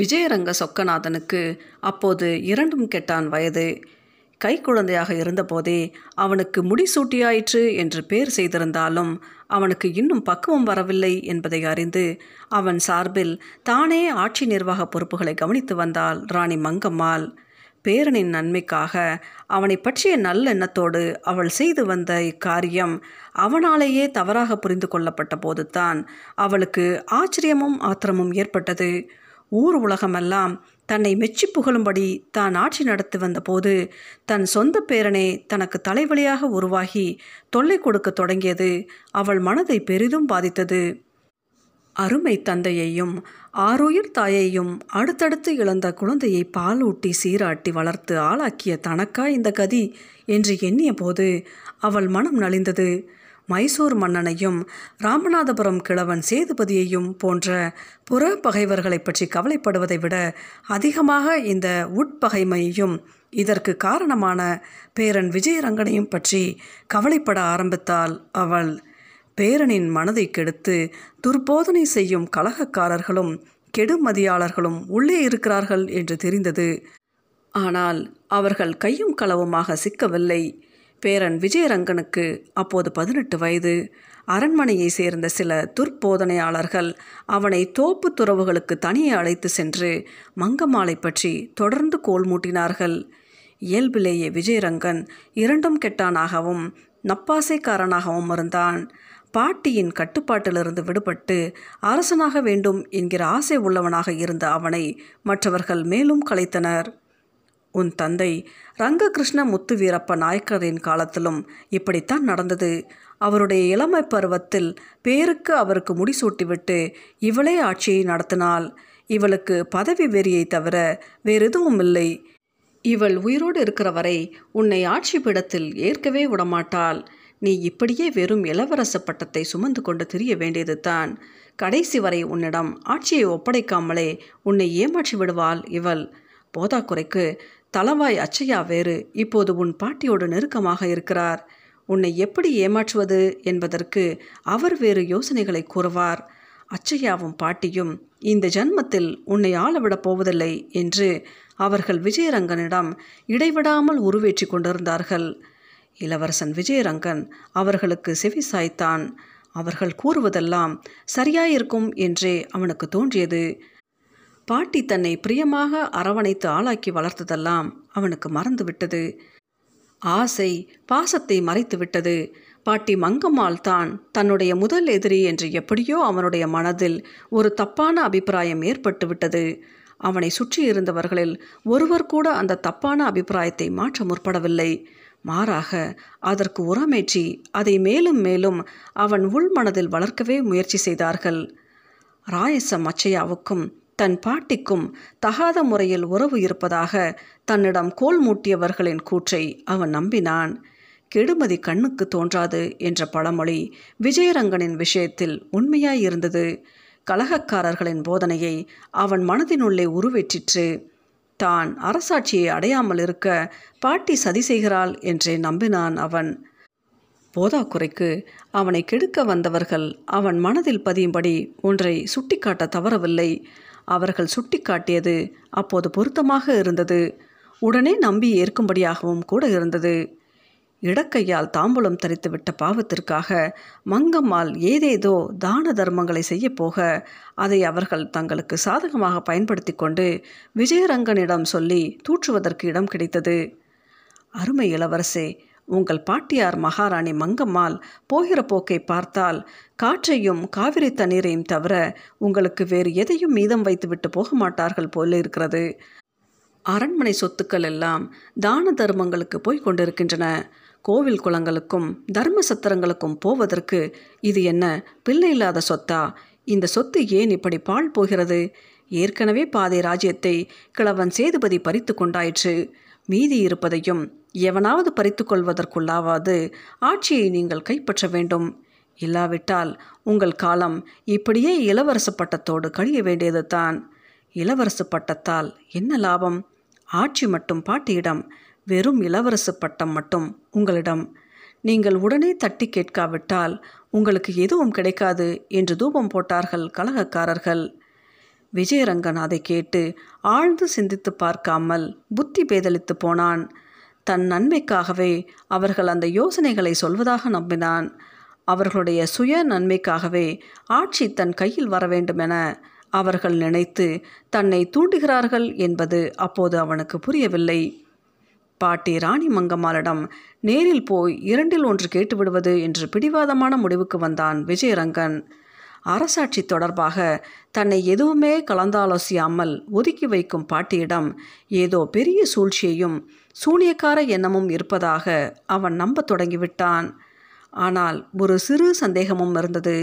விஜயரங்க சொக்கநாதனுக்கு அப்போது 2 கெட்டான் வயது. கைக்குழந்தையாக இருந்தபோதே அவனுக்கு முடிசூட்டியாயிற்று என்று பேர் செய்திருந்தாலும் அவனுக்கு இன்னும் பக்குவம் வரவில்லை என்பதை அறிந்து அவன் சார்பில் தானே ஆட்சி நிர்வாக பொறுப்புகளை கவனித்து வந்தாள் ராணி மங்கம்மாள். பேரனின் நன்மைக்காக அவனை பற்றிய நல்லெண்ணத்தோடு அவள் செய்து வந்த இக்காரியம் அவனாலேயே தவறாக புரிந்து கொள்ளப்பட்ட போதுதான் அவளுக்கு ஆச்சரியமும் ஆத்திரமும் ஏற்பட்டது. ஊர் உலகமெல்லாம் தன்னை மெச்சி புகழும்படி தான் ஆட்சி நடத்தி வந்தபோது தன் சொந்த பேரனே தனக்கு தலைவலியாக உருவாகி தொல்லை கொடுக்க தொடங்கியது அவள் மனதை பெரிதும் பாதித்தது. அருமை தந்தையையும் ஆரோயிர் தாயையும் அடுத்தடுத்து இழந்த குழந்தையை பாலூட்டி சீராட்டி வளர்த்து ஆளாக்கிய தனக்கா இந்த கதி என்று எண்ணிய போது அவள் மனம் நலிந்தது. மைசூர் மன்னனையும் ராமநாதபுரம் கிழவன் சேதுபதியையும் போன்ற புற பகைவர்களை பற்றி கவலைப்படுவதை விட அதிகமாக இந்த உட்பகைமையையும் இதற்கு காரணமான பேரன் விஜயரங்கனையும் பற்றி கவலைப்பட ஆரம்பித்தாள் அவள். பேரனின் மனதை கெடுத்து துர்போதனை செய்யும் கலகக்காரர்களும் கெடுமதியாளர்களும் உள்ளே இருக்கிறார்கள் என்று தெரிந்தது. ஆனால் அவர்கள் கையும் களவுமாக சிக்கவில்லை. பேரன் விஜயரங்கனுக்கு அப்போது 18 வயது. அரண்மனையை சேர்ந்த சில துர்போதனையாளர்கள் அவனை தோப்பு துறவுகளுக்கு தனியே அழைத்து சென்று மங்கம்மாளை பற்றி தொடர்ந்து கோல் மூட்டினார்கள். இயல்பிலேயே விஜயரங்கன் 2 கெட்டானாகவும் நப்பாசைக்காரனாகவும் இருந்தான். பாட்டியின் கட்டுப்பாட்டிலிருந்து விடுபட்டு அரசனாக வேண்டும் என்கிற ஆசை உள்ளவனாக இருந்த அவனை மற்றவர்கள் மேலும் கலைத்தனர். உன் தந்தை ரங்ககிருஷ்ண முத்து வீரப்ப நாயக்கரின் காலத்திலும் இப்படித்தான் நடந்தது. அவருடைய இளமை பருவத்தில் பேருக்கு அவருக்கு முடிசூட்டிவிட்டு இவளே ஆட்சியை நடத்தினாள். இவளுக்கு பதவி வெறியை தவிர வேறெதுவும் இல்லை. இவள் உயிரோடு இருக்கிற வரை உன்னை ஆட்சி பீடத்தில் ஏற்கவே விடமாட்டாள். நீ இப்படியே வெறும் இளவரச பட்டத்தை சுமந்து கொண்டு திரிய வேண்டியது தான். கடைசி வரை உன்னிடம் ஆட்சியை ஒப்படைக்காமலே உன்னை ஏமாற்றி விடுவாள் இவள். போதாக்குறைக்கு தலவாய் அச்சையா வேறு இப்போது உன் பாட்டியோடு நெருக்கமாக இருக்கிறார். உன்னை எப்படி ஏமாற்றுவது என்பதற்கு அவர் வேறு யோசனைகளை கூறுவார். அச்சையாவும் பாட்டியும் இந்த ஜன்மத்தில் உன்னை ஆளவிடப் போவதில்லை என்று அவர்கள் விஜயரங்கனிடம் இடைவிடாமல் உருவேற்றி கொண்டிருந்தார்கள். இளவரசன் விஜயரங்கன் அவர்களுக்கு செவி சாய்த்தான். அவர்கள் கூறுவதெல்லாம் சரியாயிருக்கும் என்றே அவனுக்கு தோன்றியது. பாட்டி தன்னை பிரியமாக அரவணைத்து ஆளாக்கி வளர்த்ததெல்லாம் அவனுக்கு மறந்துவிட்டது. ஆசை பாசத்தை மறைத்துவிட்டது. பாட்டி மங்கம்மாள் தான் தன்னுடைய முதல் எதிரி என்று எப்படியோ அவனுடைய மனதில் ஒரு தப்பான அபிப்பிராயம் ஏற்பட்டுவிட்டது. அவனை சுற்றி இருந்தவர்களில் ஒருவர் கூட அந்த தப்பான அபிப்பிராயத்தை மாற்ற முற்படவில்லை. மாறாக அதற்கு உரமேற்றி அதை மேலும் மேலும் அவன் உள்மனதில் வளர்க்கவே முயற்சி செய்தார்கள். ராயசம் அச்சையாவுக்கும் தன் பாட்டிக்கும் தகாத முறையில் உறவு இருப்பதாக தன்னிடம் கோல் மூட்டியவர்களின் கூற்றை அவன் நம்பினான். கெடுமதி கண்ணுக்கு தோன்றாது என்ற பழமொழி விஜயரங்கனின் விஷயத்தில் உண்மையாயிருந்தது. கலகக்காரர்களின் போதனையை அவன் மனதினுள்ளே உருவேற்றிற்று. தான் அரசாட்சியை அடையாமல் இருக்க பாட்டி சதி செய்கிறாள் என்றே நம்பினான் அவன். போதாக்குறைக்கு அவனை கெடுக்க வந்தவர்கள் அவன் மனதில் பதியும்படி ஒன்றை சுட்டிக்காட்ட தவறவில்லை. அவர்கள் சுட்டிக்காட்டியது அப்போது பொருத்தமாக இருந்தது. உடனே நம்பி ஏற்கும்படியாகவும் கூட இருந்தது. இடக்கையால் தாம்பூலம் தரித்துவிட்ட பாவத்திற்காக மங்கம்மாள் ஏதேதோ தான தர்மங்களை செய்யப்போக அதை அவர்கள் தங்களுக்கு சாதகமாக பயன்படுத்தி கொண்டு விஜயரங்கனிடம் சொல்லி தூற்றுவதற்கு இடம் கிடைத்தது. அருமை இளவரசே, உங்கள் பாட்டியார் மகாராணி மங்கம்மாள் போகிற போக்கை பார்த்தால் காற்றையும் காவிரி தண்ணீரையும் தவிர உங்களுக்கு வேறு எதையும் மீதம் வைத்துவிட்டு போக மாட்டார்கள் போல இருக்கிறது. அரண்மனை சொத்துக்கள் எல்லாம் தான தர்மங்களுக்கு போய் கொண்டிருக்கின்றன. கோவில் குளங்களுக்கும் தர்ம சத்திரங்களுக்கும் போவதற்கு இது என்ன பிள்ளை இல்லாத சொத்தா? இந்த சொத்து ஏன் இப்படி பாழ் போகிறது? ஏற்கனவே பாதை ராஜ்யத்தை கிழவன் சேதுபதி பறித்து கொண்டாயிற்று. மீதி இருப்பதையும் எவனாவது பறித்து கொள்வதற்குள்ளாவது ஆட்சியை நீங்கள் கைப்பற்ற வேண்டும். இல்லாவிட்டால் உங்கள் காலம் இப்படியே இளவரச பட்டத்தோடு கழிய வேண்டியது தான். இளவரசு பட்டத்தால் என்ன லாபம்? ஆட்சி மட்டும் பாட்டியிடம், வெறும் இளவரசு பட்டம் மட்டும் உங்களிடம். நீங்கள் உடனே தட்டி கேட்காவிட்டால் உங்களுக்கு எதுவும் கிடைக்காது என்று தூபம் போட்டார்கள் கலகக்காரர்கள். விஜயரங்கன் அதை கேட்டு ஆழ்ந்து சிந்தித்து பார்க்காமல் புத்தி பேதலித்து போனான். தன் நன்மைக்காகவே அவர்கள் அந்த யோசனைகளை சொல்வதாக நம்பினான். அவர்களுடைய சுய நன்மைக்காகவே ஆட்சி தன் கையில் வர வேண்டுமென அவர்கள் நினைத்து தன்னை தூண்டுகிறார்கள் என்பது அப்போது அவனுக்கு புரியவில்லை. பாட்டி ராணி மங்கம்மாளிடம் நேரில் போய் 2-1 கேட்டுவிடுவது என்று பிடிவாதமான முடிவுக்கு வந்தான் விஜயரங்கன். அரசாட்சி தொடர்பாக தன்னை எதுவுமே கலந்தாலோசியாமல் ஒதுக்கி வைக்கும் பாட்டியிடம் ஏதோ பெரிய சூழ்ச்சியையும் சூனியக்கார எண்ணமும் இருப்பதாக அவன் நம்ப தொடங்கிவிட்டான். ஆனால் ஒரு சிறு சந்தேகமும் இருந்தது.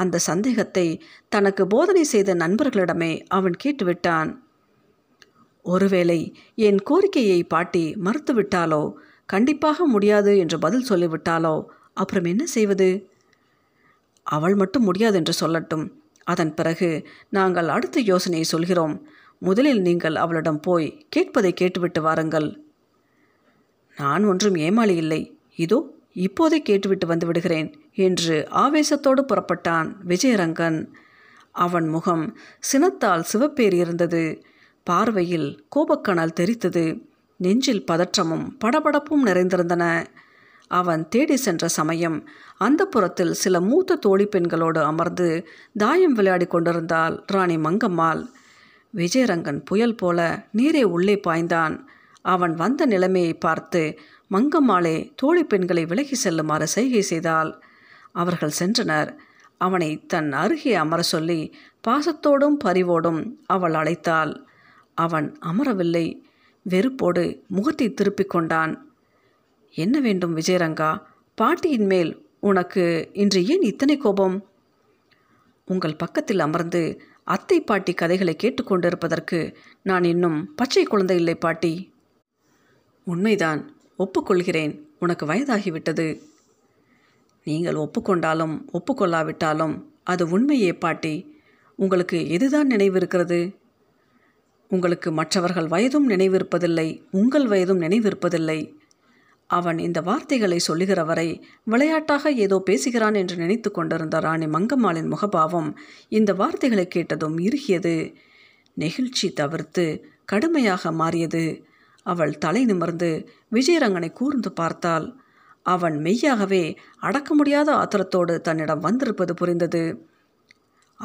அந்த சந்தேகத்தை தனக்கு போதனை செய்த நண்பர்களிடமே அவன் கேட்டுவிட்டான். ஒருவேளை என் கோரிக்கையை பாட்டி மறுத்துவிட்டாலோ, கண்டிப்பாக முடியாது என்று பதில் சொல்லிவிட்டாலோ அப்புறம் என்ன செய்வது? அவள் மட்டும் முடியாது என்று சொல்லட்டும், அதன் பிறகு நாங்கள் அடுத்த யோசனையை சொல்கிறோம். முதலில் நீங்கள் அவளிடம் போய் கேட்பதை கேட்டுவிட்டு வாருங்கள். நான் ஒன்றும் ஏமாளி இல்லை, இதோ இப்போதே கேட்டுவிட்டு வந்து விடுகிறேன் என்று ஆவேசத்தோடு புறப்பட்டான் விஜயரங்கன். அவன் முகம் சினத்தால் சிவப்பேறியிருந்தது. பார்வையில் கோபக்கணல் தெரித்தது. நெஞ்சில் பதற்றமும் படபடப்பும் நிறைந்திருந்தன. அவன் தேடி சென்ற சமயம் அந்த புறத்தில் சில மூத்த தோழி பெண்களோடு அமர்ந்து தாயம் விளையாடி கொண்டிருந்தாள் ராணி மங்கம்மாள். விஜயரங்கன் புயல் போல நீரே உள்ளே பாய்ந்தான். அவன் வந்த நிலைமையை பார்த்து மங்கம்மாளே தோழி பெண்களை விலகி செல்லுமாறு செய்கை செய்தாள். அவர்கள் சென்றனர். அவனை தன் அருகே அமர சொல்லி பாசத்தோடும் பரிவோடும் அவள் அழைத்தாள். அவன் அமரவில்லை. வெறுப்போடு முகத்தை திருப்பிக் கொண்டான். என்ன வேண்டும் விஜயரங்கா, பாட்டியின் மேல் உனக்கு இன்று ஏன் இத்தனை கோபம்? உங்கள் பக்கத்தில் அமர்ந்து அத்தை பாட்டி கதைகளை கேட்டுக்கொண்டிருப்பதற்கு நான் இன்னும் பச்சை குழந்தை இல்லை பாட்டி. உண்மைதான், ஒப்புக்கொள்கிறேன், உனக்கு வயதாகிவிட்டது. நீங்கள் ஒப்புக்கொண்டாலும் ஒப்புக்கொள்ளாவிட்டாலும் அது உண்மையே பாட்டி. உங்களுக்கு எதுதான் நினைவிருக்கிறது? உங்களுக்கு மற்றவர்கள் வயதும் நினைவிருப்பதில்லை, உங்கள் வயதும் நினைவிருப்பதில்லை. அவன் இந்த வார்த்தைகளை சொல்லுகிற வரை விளையாட்டாக ஏதோ பேசுகிறான் என்று நினைத்து கொண்டிருந்த ராணி மங்கம்மாளின் முகபாவம் இந்த வார்த்தைகளை கேட்டதும் இறுகியது. நெகிழ்ச்சி தவிர்த்து கடுமையாக மாறியது. அவள் தலை நிமிர்ந்து விஜயரங்கனை கூர்ந்து பார்த்தாள். அவன் மெய்யாகவே அடக்க முடியாத ஆத்திரத்தோடு தன்னிடம் வந்திருப்பது புரிந்தது.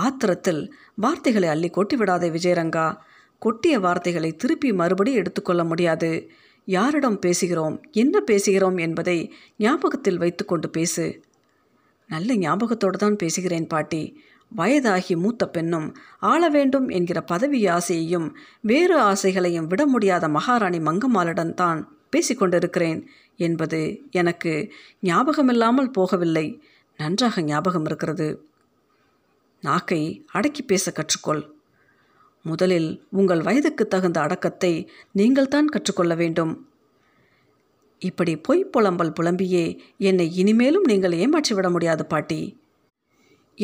ஆத்திரத்தில் வார்த்தைகளை அள்ளி கொட்டிவிடாதே விஜயரங்கா, கொட்டிய வார்த்தைகளை திருப்பி மறுபடி எடுத்துக்கொள்ள முடியாது. யாரிடம் பேசுகிறோம், என்ன பேசுகிறோம் என்பதை ஞாபகத்தில் வைத்துக்கொண்டு பேசு. நல்ல ஞாபகத்தோடு தான் பேசுகிறேன் பாட்டி. வயதாகி மூத்த பெண்ணும் ஆள வேண்டும் என்கிற பதவி ஆசையையும் வேறு ஆசைகளையும் விட முடியாத மகாராணி மங்கம்மாளிடம் தான் பேசிக்கொண்டிருக்கிறேன் என்பது எனக்கு ஞாபகமில்லாமல் போகவில்லை, நன்றாக ஞாபகம் இருக்கிறது. நாக்கை அடக்கி பேச கற்றுக்கொள். முதலில் உங்கள் வயதுக்கு தகுந்த அடக்கத்தை நீங்கள்தான் கற்றுக்கொள்ள வேண்டும். இப்படி பொய் புலம்பல் புலம்பியே என்னை இனிமேலும் நீங்கள் ஏமாற்றிவிட முடியாது பாட்டி.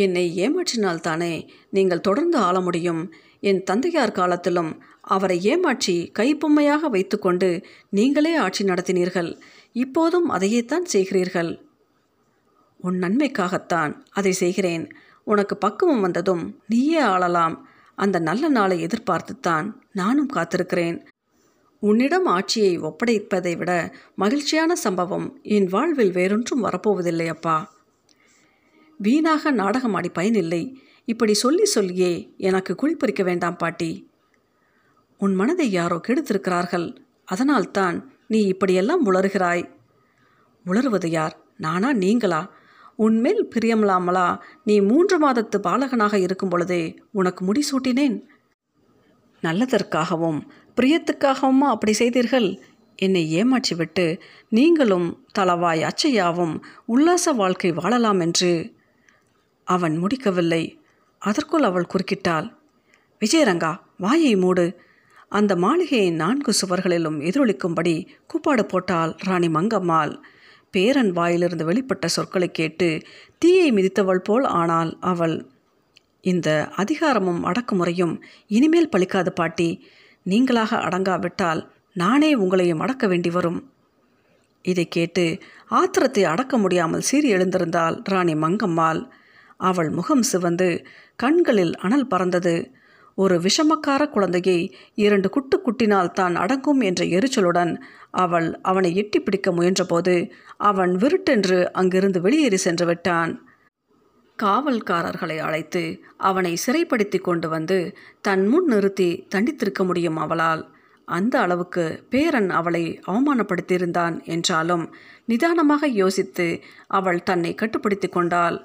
என்னை ஏமாற்றினால்தானே நீங்கள் தொடர்ந்து ஆள முடியும். என் தந்தையார் காலத்திலும் அவரை ஏமாற்றி கைப்பொம்மையாக வைத்துக்கொண்டு நீங்களே ஆட்சி நடத்தினீர்கள். இப்போதும் அதையேத்தான் செய்கிறீர்கள். உன் நன்மைக்காகத்தான் அதை செய்கிறேன். உனக்கு பக்குவம் வந்ததும் நீயே ஆளலாம். அந்த நல்ல நாளை எதிர்பார்த்துத்தான் நானும் காத்திருக்கிறேன். உன்னிடம் ஆட்சியை ஒப்படைப்பதை விட மகிழ்ச்சியான சம்பவம் என் வாழ்வில் வேறொன்றும் வரப்போவதில்லை அப்பா. வீணாக நாடகமாடி பயனில்லை. இப்படி சொல்லி சொல்லியே எனக்கு குறிப்பறிக்க வேண்டாம் பாட்டி. உன் மனதை யாரோ கெடுத்திருக்கிறார்கள், அதனால்தான் நீ இப்படியெல்லாம் உளறுகிறாய். உளறுவது யார், நானா நீங்களா? உன்மேல் பிரியமில்லாமலா நீ 3 மாதத்து பாலகனாக இருக்கும் பொழுதே உனக்கு முடிசூட்டினேன்? நல்லதற்காகவும் பிரியத்துக்காகவுமா அப்படி செய்தீர்கள்? என்னை ஏமாற்றிவிட்டு நீங்களும் தலவாய் அச்சையாவும் உல்லாச வாழ்க்கை வாழலாம் என்று அவன் முடிக்கவில்லை. அதற்குள் அவள் குறுக்கிட்டாள். விஜயரங்கா, வாயை மூடு. அந்த மாளிகையின் 4 சுவர்களிலும் எதிரொலிக்கும்படி கூப்பாடு போட்டாள் ராணி மங்கம்மாள். பேரன் வாயிலிருந்து வெளிப்பட்ட சொற்களை கேட்டு தீயை மிதித்தவள் போல் ஆனால் அவள். இந்த அதிகாரமும் அடக்குமுறையும் இனிமேல் பலிக்காது பாட்டி. நீங்களாக அடங்காவிட்டால் நானே உங்களையும் அடக்க வேண்டி வரும். இதை கேட்டு ஆத்திரத்தை அடக்க முடியாமல் சீறி எழுந்திருந்தாள் ராணி மங்கம்மாள். அவள் முகம் சிவந்து கண்களில் அனல் பறந்தது. ஒரு விஷமக்கார குழந்தையை 2 குட்டினால் தான் அடங்கும் என்ற எரிச்சலுடன் அவள் அவனை எட்டி பிடிக்க முயன்றபோது அவன் விருட்டென்று அங்கிருந்து வெளியேறி சென்று விட்டான். காவல்காரர்களை அழைத்து அவனை சிறைப்படுத்தி கொண்டு வந்து தன் முன் நிறுத்தி தண்டித்திருக்க முடியும் அவளால். அந்த அளவுக்கு பேரன் அவளை அவமானப்படுத்தியிருந்தான் என்றாலும் நிதானமாக யோசித்து அவள் தன்னை கட்டுப்படுத்தி கொண்டாள்.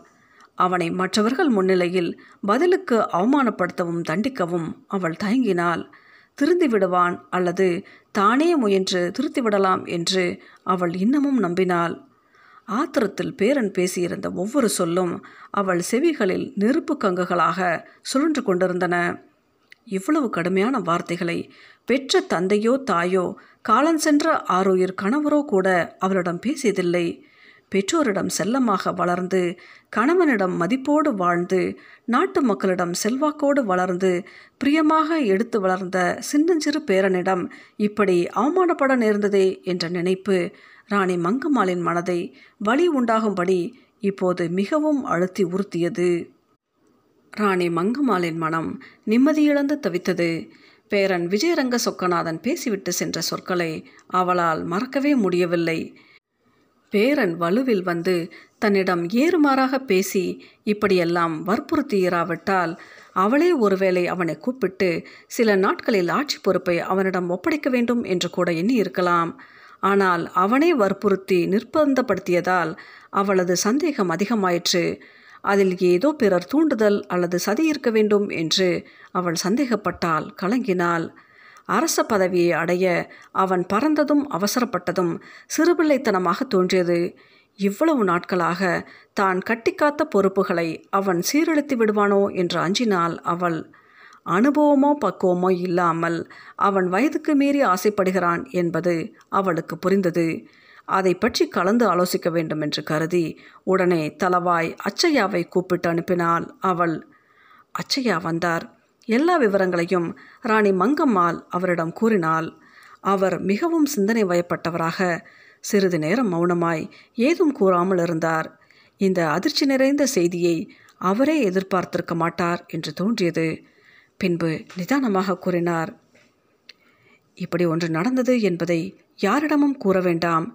அவனை மற்றவர்கள் முன்னிலையில் பதிலுக்கு அவமானப்படுத்தவும் தண்டிக்கவும் அவள் தயங்கினாள். திருந்தி விடுவான் அல்லது தானே முயன்று திருத்திவிடலாம் என்று அவள் இன்னமும் நம்பினாள். ஆத்திரத்தில் பேரன் பேசியிருந்த ஒவ்வொரு சொல்லும் அவள் செவிகளில் நெருப்பு கங்குகளாக சுழன்று கொண்டிருந்தன. இவ்வளவு கடுமையான வார்த்தைகளை பெற்ற தந்தையோ தாயோ காலஞ்சென்ற ஆரோயர் கணவரோ கூட அவளிடம் பேசியதில்லை. பெற்றோரிடம் செல்லமாக வளர்ந்து, கணவனிடம் மதிப்போடு வாழ்ந்து, நாட்டு மக்களிடம் செல்வாக்கோடு வளர்ந்து, பிரியமாக எடுத்து வளர்ந்த சின்னஞ்சிறு பேரனிடம் இப்படி அவமானப்பட நேர்ந்ததே என்ற நினைப்பு ராணி மங்கம்மாளின் மனதை வலி உண்டாகும்படி இப்போது மிகவும் அழுத்தி உறுத்தியது. ராணி மங்கம்மாளின் மனம் நிம்மதியிழந்து தவித்தது. பேரன் விஜயரங்க சொக்கநாதன் பேசிவிட்டு சென்ற சொற்களை அவளால் மறக்கவே முடியவில்லை. பேரன் வலுவில் வந்து தன்னிடம் ஏறுமாறாக பேசி இப்படியெல்லாம் வற்புறுத்தியிராவிட்டால் அவளே ஒருவேளை அவனை கூப்பிட்டு சில நாட்களில் ஆட்சி பொறுப்பை அவனிடம் ஒப்படைக்க வேண்டும் என்று கூட எண்ணியிருக்கலாம். ஆனால் அவனே வற்புறுத்தி நிர்பந்தப்படுத்தியதால் அவளது சந்தேகம் அதிகமாயிற்று. அதில் ஏதோ பிறர் தூண்டுதல் அல்லது சதி இருக்க வேண்டும் என்று அவள் சந்தேகப்பட்டால் கலங்கினாள். அரச பதவியை அடைய அவன் பறந்ததும் அவசரப்பட்டதும் சிறுபிள்ளைத்தனமாக தோன்றியது. இவ்வளவு நாட்களாக தான் கட்டிக்காத்த பொறுப்புகளை அவன் சீரழித்து விடுவானோ என்று அஞ்சினாள் அவள். அனுபவமோ பக்குவமோ இல்லாமல் அவன் வயதுக்கு மீறி ஆசைப்படுகிறான் என்பது அவளுக்கு புரிந்தது. அதை பற்றி கலந்து ஆலோசிக்க வேண்டும் என்று கருதி உடனே தலவாய் அச்சையாவை கூப்பிட்டு அனுப்பினாள் அவள். அச்சையா வந்தார். எல்லா விவரங்களையும் ராணி மங்கம்மாள் அவரிடம் கூறினாள். அவர் மிகவும் சிந்தனை வயப்பட்டவராக சிறிது நேரம் மௌனமாய் ஏதும் கூறாமல் இருந்தார். இந்த அதிர்ச்சி நிறைந்த செய்தியை அவரே எதிர்பார்த்திருக்க மாட்டார் என்று தோன்றியது. பின்பு நிதானமாக கூறினார். இப்படி ஒன்று நடந்தது என்பதை யாரிடமும் கூற வேண்டாம்.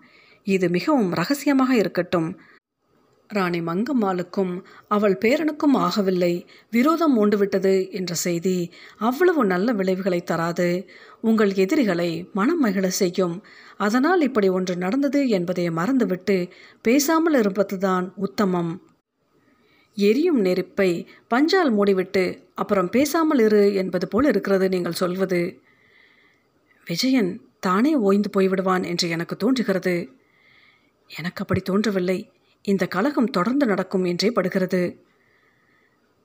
இது மிகவும் இரகசியமாக இருக்கட்டும். ராணி மங்கம்மாளுக்கும் அவள் பேரனுக்கும் ஆகவில்லை, விரோதம் மூண்டுவிட்டது என்ற செய்தி அவ்வளவு நல்ல விளைவுகளை தராது. உங்கள் எதிரிகளை மனம் மகிழ செய்யும். அதனால் இப்படி ஒன்று நடந்தது என்பதை மறந்துவிட்டு பேசாமல் இருப்பதுதான் உத்தமம். எரியும் நெருப்பை பஞ்சால் மூடிவிட்டு அப்புறம் பேசாமல் இரு என்பது போல் இருக்கிறது நீங்கள் சொல்வது. விஜயன் தானே ஓய்ந்து போய்விடுவான் என்று எனக்கு தோன்றுகிறது. எனக்கு அப்படி தோன்றவில்லை. இந்த கலகம் தொடர்ந்து நடக்கும் என்றே படுகிறது.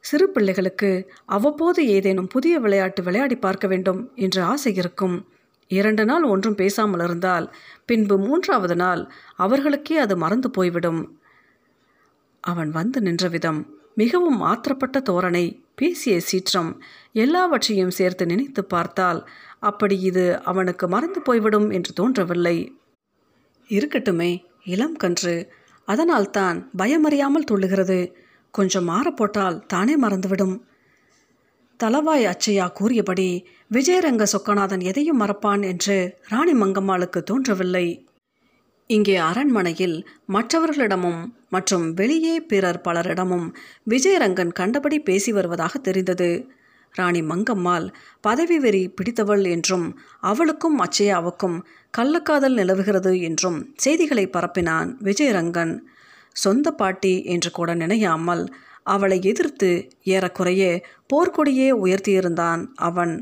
சிறு பிள்ளைகளுக்கு அவ்வப்போது ஏதேனும் புதிய விளையாட்டு விளையாடி பார்க்க வேண்டும் என்று ஆசை இருக்கும். 2 நாள் ஒன்றும் பேசாமல் இருந்தால் பின்பு 3வது நாள் அவர்களுக்கே அது மறந்து போய்விடும். அவன் வந்து நின்ற விதம், மிகவும் ஆத்திரப்பட்ட தோரணை, பேசிய சீற்றம் எல்லாவற்றையும் சேர்த்து நினைத்து பார்த்தால் அப்படி இது அவனுக்கு மறந்து போய்விடும் என்று தோன்றவில்லை. இருக்கட்டுமே, இளம் கன்று, அதனால்தான் பயமறியாமல் துள்ளுகிறது. கொஞ்சம் மாறப்போட்டால் தானே மறந்துவிடும். தலவாய் அச்சையா கூறியபடி விஜயரங்க சொக்கநாதன் எதையும் மறப்பான் என்று ராணி மங்கம்மாளுக்கு தோன்றவில்லை. இங்கே அரண்மனையில் மற்றவர்களிடமும் மற்றும் வெளியே பிறர் பலரிடமும் விஜயரங்கன் கண்டபடி பேசி வருவதாக தெரிந்தது. ராணி மங்கம்மாள் பதவி வெறி பிடித்தவள் என்றும் அவளுக்கும் அச்சையாவுக்கும் கள்ளக்காதல் நிலவுகிறது என்றும் செய்திகளை பரப்பினான் விஜயரங்கன். சொந்த பாட்டி என்று கூட நினையாமல் அவளை எதிர்த்து ஏறக்குறைய போர்க்கொடியே உயர்த்தியிருந்தான் அவன்.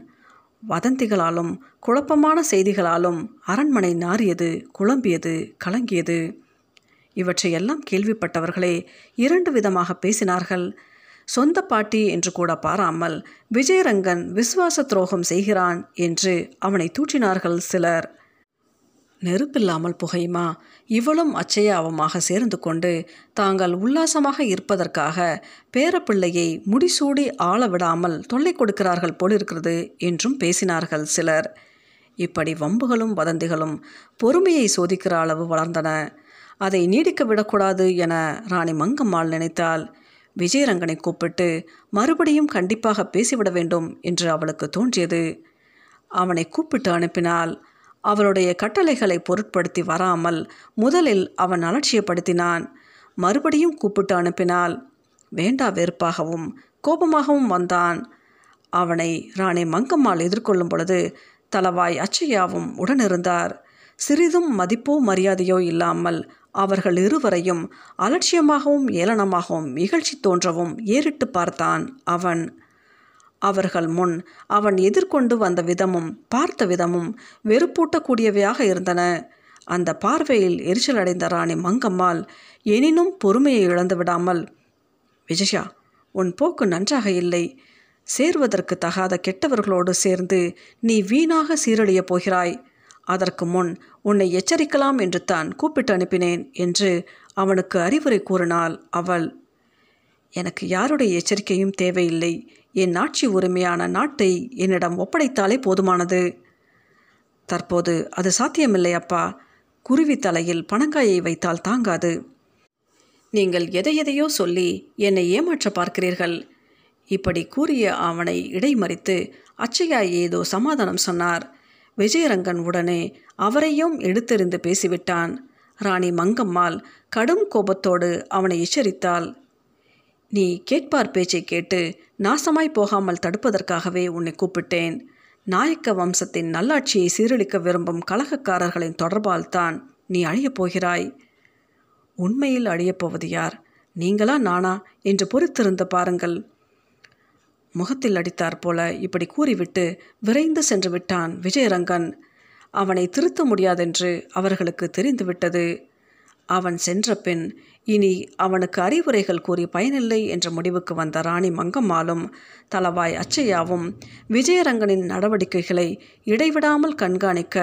வதந்திகளாலும் குழப்பமான செய்திகளாலும் அரண்மனை நாறியது, குழம்பியது, கலங்கியது. இவற்றையெல்லாம் கேள்விப்பட்டவர்களே 2 விதமாக பேசினார்கள். சொந்த பாட்டி என்று கூட பாராமல் விஜயரங்கன் விசுவாச துரோகம் செய்கிறான் என்று அவனை தூற்றினார்கள் சிலர். நெருப்பில்லாமல் புகையுமா இவளும் அச்சையாவமாக சேர்ந்து கொண்டு தாங்கள் உல்லாசமாக இருப்பதற்காக பேரப்பிள்ளையை முடிசூடி ஆளவிடாமல் தொல்லை கொடுக்கிறார்கள் போலிருக்கிறது என்றும் பேசினார்கள் சிலர். இப்படி வம்புகளும் வதந்திகளும் பொறுமையை சோதிக்கிற அளவு வளர்ந்தன. அதை நீடிக்க விடக்கூடாது என ராணி மங்கம்மாள் நினைத்தாள். விஜயரங்கனை கூப்பிட்டு மறுபடியும் கண்டிப்பாக பேசிவிட வேண்டும் என்று அவளுக்கு தோன்றியது. அவனை கூப்பிட்டு அனுப்பினால் அவளுடைய கட்டளைகளை பொருட்படுத்தி வராமல் முதலில் அவன் அலட்சியப்படுத்தினான். மறுபடியும் கூப்பிட்டு அனுப்பினால் வேண்டா வெறுப்பாகவும் கோபமாகவும் வந்தான். அவனை ராணி மங்கம்மாள் எதிர்கொள்ளும் பொழுது தலவாய் அச்சையாவும் உடனிருந்தார். சிறிதும் மதிப்போ மரியாதையோ இல்லாமல் அவர்கள் இருவரையும் அலட்சியமாகவும் ஏளனமாகவும் இகழ்ச்சி தோன்றவும் ஏறிட்டு பார்த்தான் அவன். அவர்கள் முன் அவன் எதிர்கொண்டு வந்த விதமும் பார்த்த விதமும் வெறுப்பூட்டக்கூடியவையாக இருந்தன. அந்த பார்வையில் எரிச்சலடைந்த ராணி மங்கம்மாள் எனினும் பொறுமையை இழந்து விடாமல், "விஜயா, உன் போக்கு நன்றாக இல்லை. சேர்வதற்கு தகாத கெட்டவர்களோடு சேர்ந்து நீ வீணாக சீரழிய போகிறாய். அதற்கு முன் உன்னை எச்சரிக்கலாம் என்று தான் கூப்பிட்டு அனுப்பினேன்" என்று அவனுக்கு அறிவுரை கூறினாள் அவள். "எனக்கு யாருடைய எச்சரிக்கையும் தேவையில்லை. என் ஆட்சி உரிமையான நாட்டை என்னிடம் ஒப்படைத்தாலே போதுமானது. தற்போது அது சாத்தியமில்லை அப்பா. குருவி தலையில் பனங்காயை வைத்தால் தாங்காது. நீங்கள் எதையெதையோ சொல்லி என்னை ஏமாற்ற பார்க்கிறீர்கள்." இப்படி கூறிய அவனை இடைமறித்து அச்சையா ஏதோ சமாதானம் சொன்னார். விஜயரங்கன் உடனே அவரையும் எடுத்தெறிந்து பேசிவிட்டான். ராணி மங்கம்மாள் கடும் கோபத்தோடு அவனை எச்சரித்தாள். "நீ கேட்பார் பேச்சை கேட்டு நாசமாய் போகாமல் தடுப்பதற்காகவே உன்னை கூப்பிட்டேன். நாயக்க வம்சத்தின் நல்லாட்சியை சீரழிக்க விரும்பும் கலகக்காரர்களின் தொடர்பால் தான் நீ அழியப் போகிறாய்." "உண்மையில் அழியப்போவது யார், நீங்களா நானா என்று பொறுத்திருந்து பாருங்கள்." முகத்தில் அடித்தார் போல இப்படி கூறிவிட்டு விரைந்து சென்று விட்டான் விஜயரங்கன். அவனை திருத்த முடியாதென்று அவர்களுக்கு தெரிந்துவிட்டது. அவன் சென்ற பின் இனி அவனுக்கு அறிவுரைகள் கூறி பயனில்லை என்ற முடிவுக்கு வந்த ராணி மங்கம்மாளும் தலவாய் அச்சையாவும் விஜயரங்கனின் நடவடிக்கைகளை இடைவிடாமல் கண்காணிக்க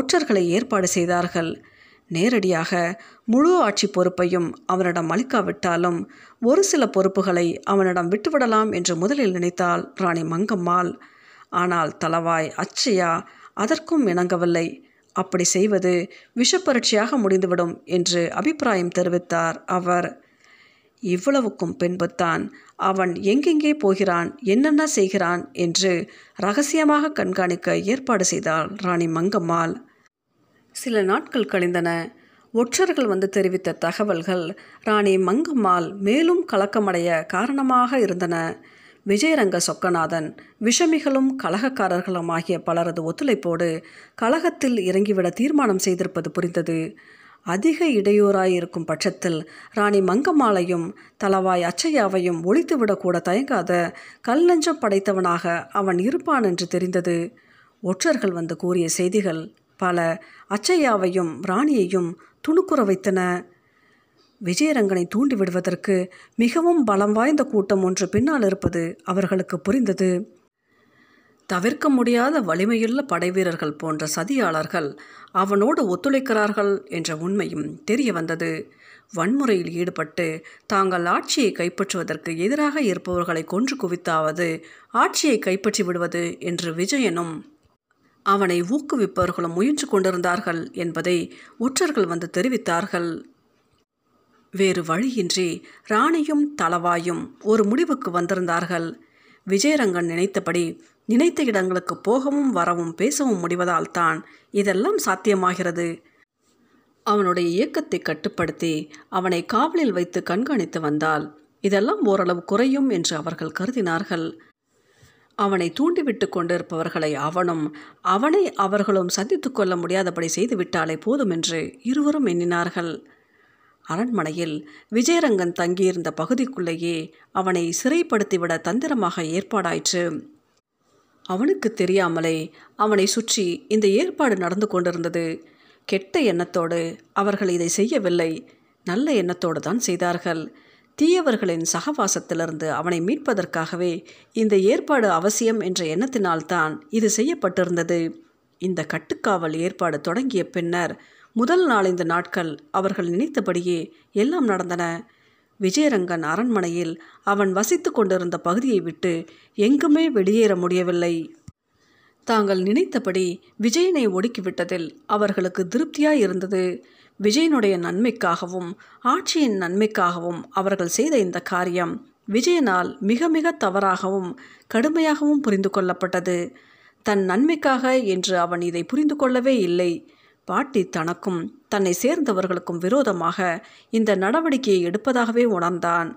ஒற்றர்களை ஏற்பாடு செய்தார்கள். நேரடியாக முழு ஆட்சி பொறுப்பையும் அவனிடம் அளிக்காவிட்டாலும் ஒரு சில பொறுப்புகளை அவனிடம் விட்டுவிடலாம் என்று முதலில் நினைத்தாள் ராணி மங்கம்மாள். ஆனால் தலவாய் அச்சையா அதற்கும் இணங்கவில்லை. அப்படி செய்வது விஷப்பரீட்சையாக முடிந்துவிடும் என்று அபிப்பிராயம் தெரிவித்தார் அவர். இவ்வளவுக்கும் பின்புதான் அவன் எங்கெங்கே போகிறான், என்னென்ன செய்கிறான் என்று இரகசியமாக கண்காணிக்க ஏற்பாடு செய்தாள் ராணி மங்கம்மாள். சில நாட்கள் கழிந்தன. ஒற்றர்கள் வந்து தெரிவித்த தகவல்கள் ராணி மங்கம்மாள் மேலும் கலக்கமடைய காரணமாக இருந்தன. விஜயரங்க சொக்கநாதன் விஷமிகளும் கலகக்காரர்களும் ஆகிய பலரது ஒத்துழைப்போடு கலகத்தில் இறங்கிவிட தீர்மானம் செய்திருப்பது புரிந்தது. அதிக இடையூறாய் இருக்கும் பட்சத்தில் ராணி மங்கம்மாளையும் தலவாய் அச்சையாவையும் ஒழித்துவிடக்கூட தயங்காத கல்லஞ்சம் படைத்தவனாக அவன் இருப்பான் என்று தெரிந்தது. ஒற்றர்கள் வந்து கூறிய செய்திகள் பல அச்சையாவையும் ராணியையும் துணுக்குற வைத்தன. விஜயரங்கனை தூண்டிவிடுவதற்கு மிகவும் பலம் வாய்ந்த கூட்டம் ஒன்று பின்னால் இருப்பது அவர்களுக்கு புரிந்தது. தவிர்க்க முடியாத வலிமையுள்ள படைவீரர்கள் போன்ற சதியாளர்கள் அவனோடு ஒத்துழைக்கிறார்கள் என்ற உண்மையும் தெரிய வந்தது. வன்முறையில் ஈடுபட்டு தாங்கள் ஆட்சியை கைப்பற்றுவதற்கு எதிராக இருப்பவர்களை கொன்று குவித்தாவது ஆட்சியை கைப்பற்றி விடுவது என்று விஜயனும் அவனை ஊக்குவிப்பவர்களும் முயன்று கொண்டிருந்தார்கள் என்பதை ஒற்றர்கள் வந்து தெரிவித்தார்கள். வேறு வழியின்றி ராணியும் தலவாயும் ஒரு முடிவுக்கு வந்திருந்தார்கள். விஜயரங்கன் நினைத்தபடி நினைத்த இடங்களுக்கு போகவும் வரவும் பேசவும் முடிவதால் தான் இதெல்லாம் சாத்தியமாகிறது. அவனுடைய இயக்கத்தை கட்டுப்படுத்தி அவனை காவலில் வைத்து கண்காணித்து வந்தால் இதெல்லாம் ஓரளவு குறையும் என்று அவர்கள் கருதினார்கள். அவனை தூண்டிவிட்டு கொண்டிருப்பவர்களை அவனும் அவனை அவர்களும் சந்தித்து கொள்ள முடியாதபடி செய்துவிட்டாலே போதும் என்று இருவரும் எண்ணினார்கள். அரண்மனையில் விஜயரங்கன் தங்கியிருந்த பகுதிக்குள்ளேயே அவனை சிறைப்படுத்திவிட தந்திரமாக ஏற்பாடாயிற்று. அவனுக்கு தெரியாமலே அவனை சுற்றி இந்த ஏற்பாடு நடந்து கொண்டிருந்தது. கெட்ட எண்ணத்தோடு அவர்கள் இதை செய்யவில்லை, நல்ல எண்ணத்தோடு தான் செய்தார்கள். தீயவர்களின் சகவாசத்திலிருந்து அவனை மீட்பதற்காகவே இந்த ஏற்பாடு அவசியம் என்ற எண்ணத்தினால்தான் இது செய்யப்பட்டிருந்தது. இந்த கட்டுக்காவல் ஏற்பாடு தொடங்கிய பின்னர் முதல் நாலந்து நாட்கள் அவர்கள் நினைத்தபடியே எல்லாம் நடந்தன. விஜயரங்கன் அரண்மனையில் அவன் வசித்து கொண்டிருந்த பகுதியை விட்டு எங்குமே வெளியேற முடியவில்லை. தாங்கள் நினைத்தபடி விஜயனை ஒடுக்கிவிட்டதில் அவர்களுக்கு திருப்தியாயிருந்தது. விஜயனுடைய நன்மைக்காகவும் ஆட்சியின் நன்மைக்காகவும் அவர்கள் செய்த இந்த காரியம் விஜயனால் மிக மிக தவறாகவும் கடுமையாகவும் புரிந்து கொள்ளப்பட்டது. தன் நன்மைக்காக என்று அவன் இதை புரிந்து கொள்ளவே இல்லை. பாட்டி தனக்கும் தன்னை சேர்ந்தவர்களுக்கும் விரோதமாக இந்த நடவடிக்கையை எடுப்பதாகவே உணர்ந்தான்.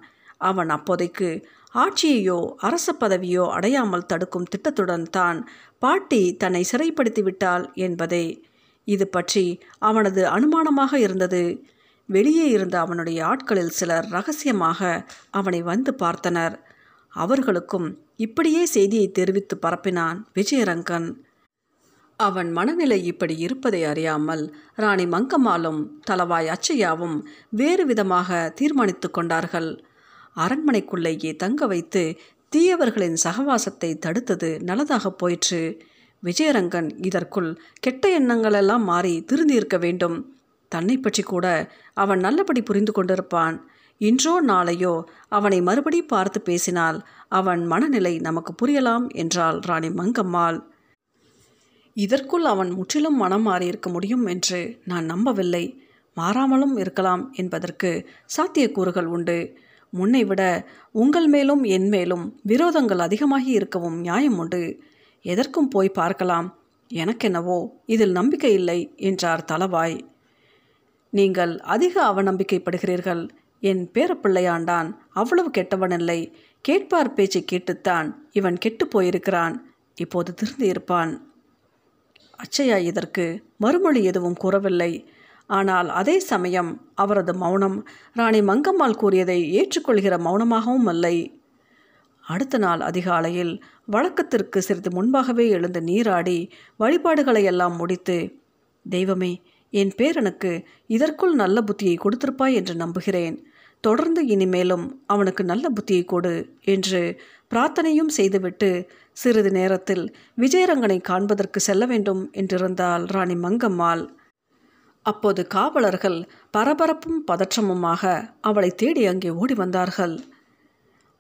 அவன் அப்போதைக்கு ஆட்சியையோ அரச பதவியோ அடையாமல் தடுக்கும் திட்டத்துடன் தான் பாட்டி தன்னை சிறைப்படுத்திவிட்டாள் என்பதே இது பற்றி அவனது அனுமானமாக இருந்தது. வெளியே இருந்த அவனுடைய ஆட்களில் சிலர் இரகசியமாக அவனை வந்து பார்த்தனர். அவர்களுக்கும் இப்படியே செய்தியை தெரிவித்து பரப்பினான் விஜயரங்கன். அவன் மனநிலை இப்படி இருப்பதை அறியாமல் ராணி மங்கம்மாளும் தலவாய் அச்சையாவும் வேறு விதமாக தீர்மானித்து கொண்டார்கள். அரண்மனைக்குள்ளேயே தங்க வைத்து தீயவர்களின் சகவாசத்தை தடுத்தது நல்லதாக போயிற்று. விஜயரங்கன் இதற்குள் கெட்ட எண்ணங்களெல்லாம் மாறி திருந்தியிருக்க வேண்டும். தன்னை பற்றி கூட அவன் நல்லபடி புரிந்து கொண்டிருப்பான். இன்றோ நாளையோ அவனை மறுபடி பார்த்து பேசினால் அவன் மனநிலை நமக்கு புரியலாம் என்றாள் ராணி மங்கம்மாள். இதற்குள் அவன் முற்றிலும் மனம் மாறியிருக்க முடியும் என்று நான் நம்பவில்லை. மாறாமலும் இருக்கலாம் என்பதற்கு சாத்தியக்கூறுகள் உண்டு. முன்னை விட உங்கள் மேலும் என் மேலும் விரோதங்கள் அதிகமாகி இருக்கவும் நியாயம் உண்டு. எதற்கும் போய் பார்க்கலாம். எனக்கென்னவோ இதில் நம்பிக்கை இல்லை என்றார் தலவாய். நீங்கள் அதிக அவநம்பிக்கைப்படுகிறீர்கள். என் பேரப்பிள்ளையாண்டான் அவ்வளவு கெட்டவனில்லை. கேட்பார் பேச்சை கேட்டுத்தான் இவன் கெட்டு போயிருக்கிறான். இப்போது திருந்தி இருப்பான். அச்சையா இதற்கு மறுமொழி எதுவும் கூறவில்லை. ஆனால் அதே சமயம் அவரது மௌனம் ராணி மங்கம்மாள் கூறியதை ஏற்றுக்கொள்கிற மௌனமாகவும் இல்லை. அடுத்த நாள் அதிகாலையில் வழக்கத்திற்கு சிறிது முன்பாகவே எழுந்து நீராடி வழிபாடுகளை எல்லாம் முடித்து, தெய்வமே என் பேரனுக்கு இதற்குள் நல்ல புத்தியை கொடுத்திருப்பாய் என்று நம்புகிறேன். தொடர்ந்து இனிமேலும் அவனுக்கு நல்ல புத்தியை கொடு என்று பிரார்த்தனையும் செய்துவிட்டு சிறிது நேரத்தில் விஜயரங்கனை காண்பதற்கு செல்ல வேண்டும் என்றிருந்தாள் ராணி மங்கம்மாள். அப்போது காவலர்கள் பரபரப்பும் பதற்றமுமாக அவளை தேடி அங்கே ஓடி வந்தார்கள்.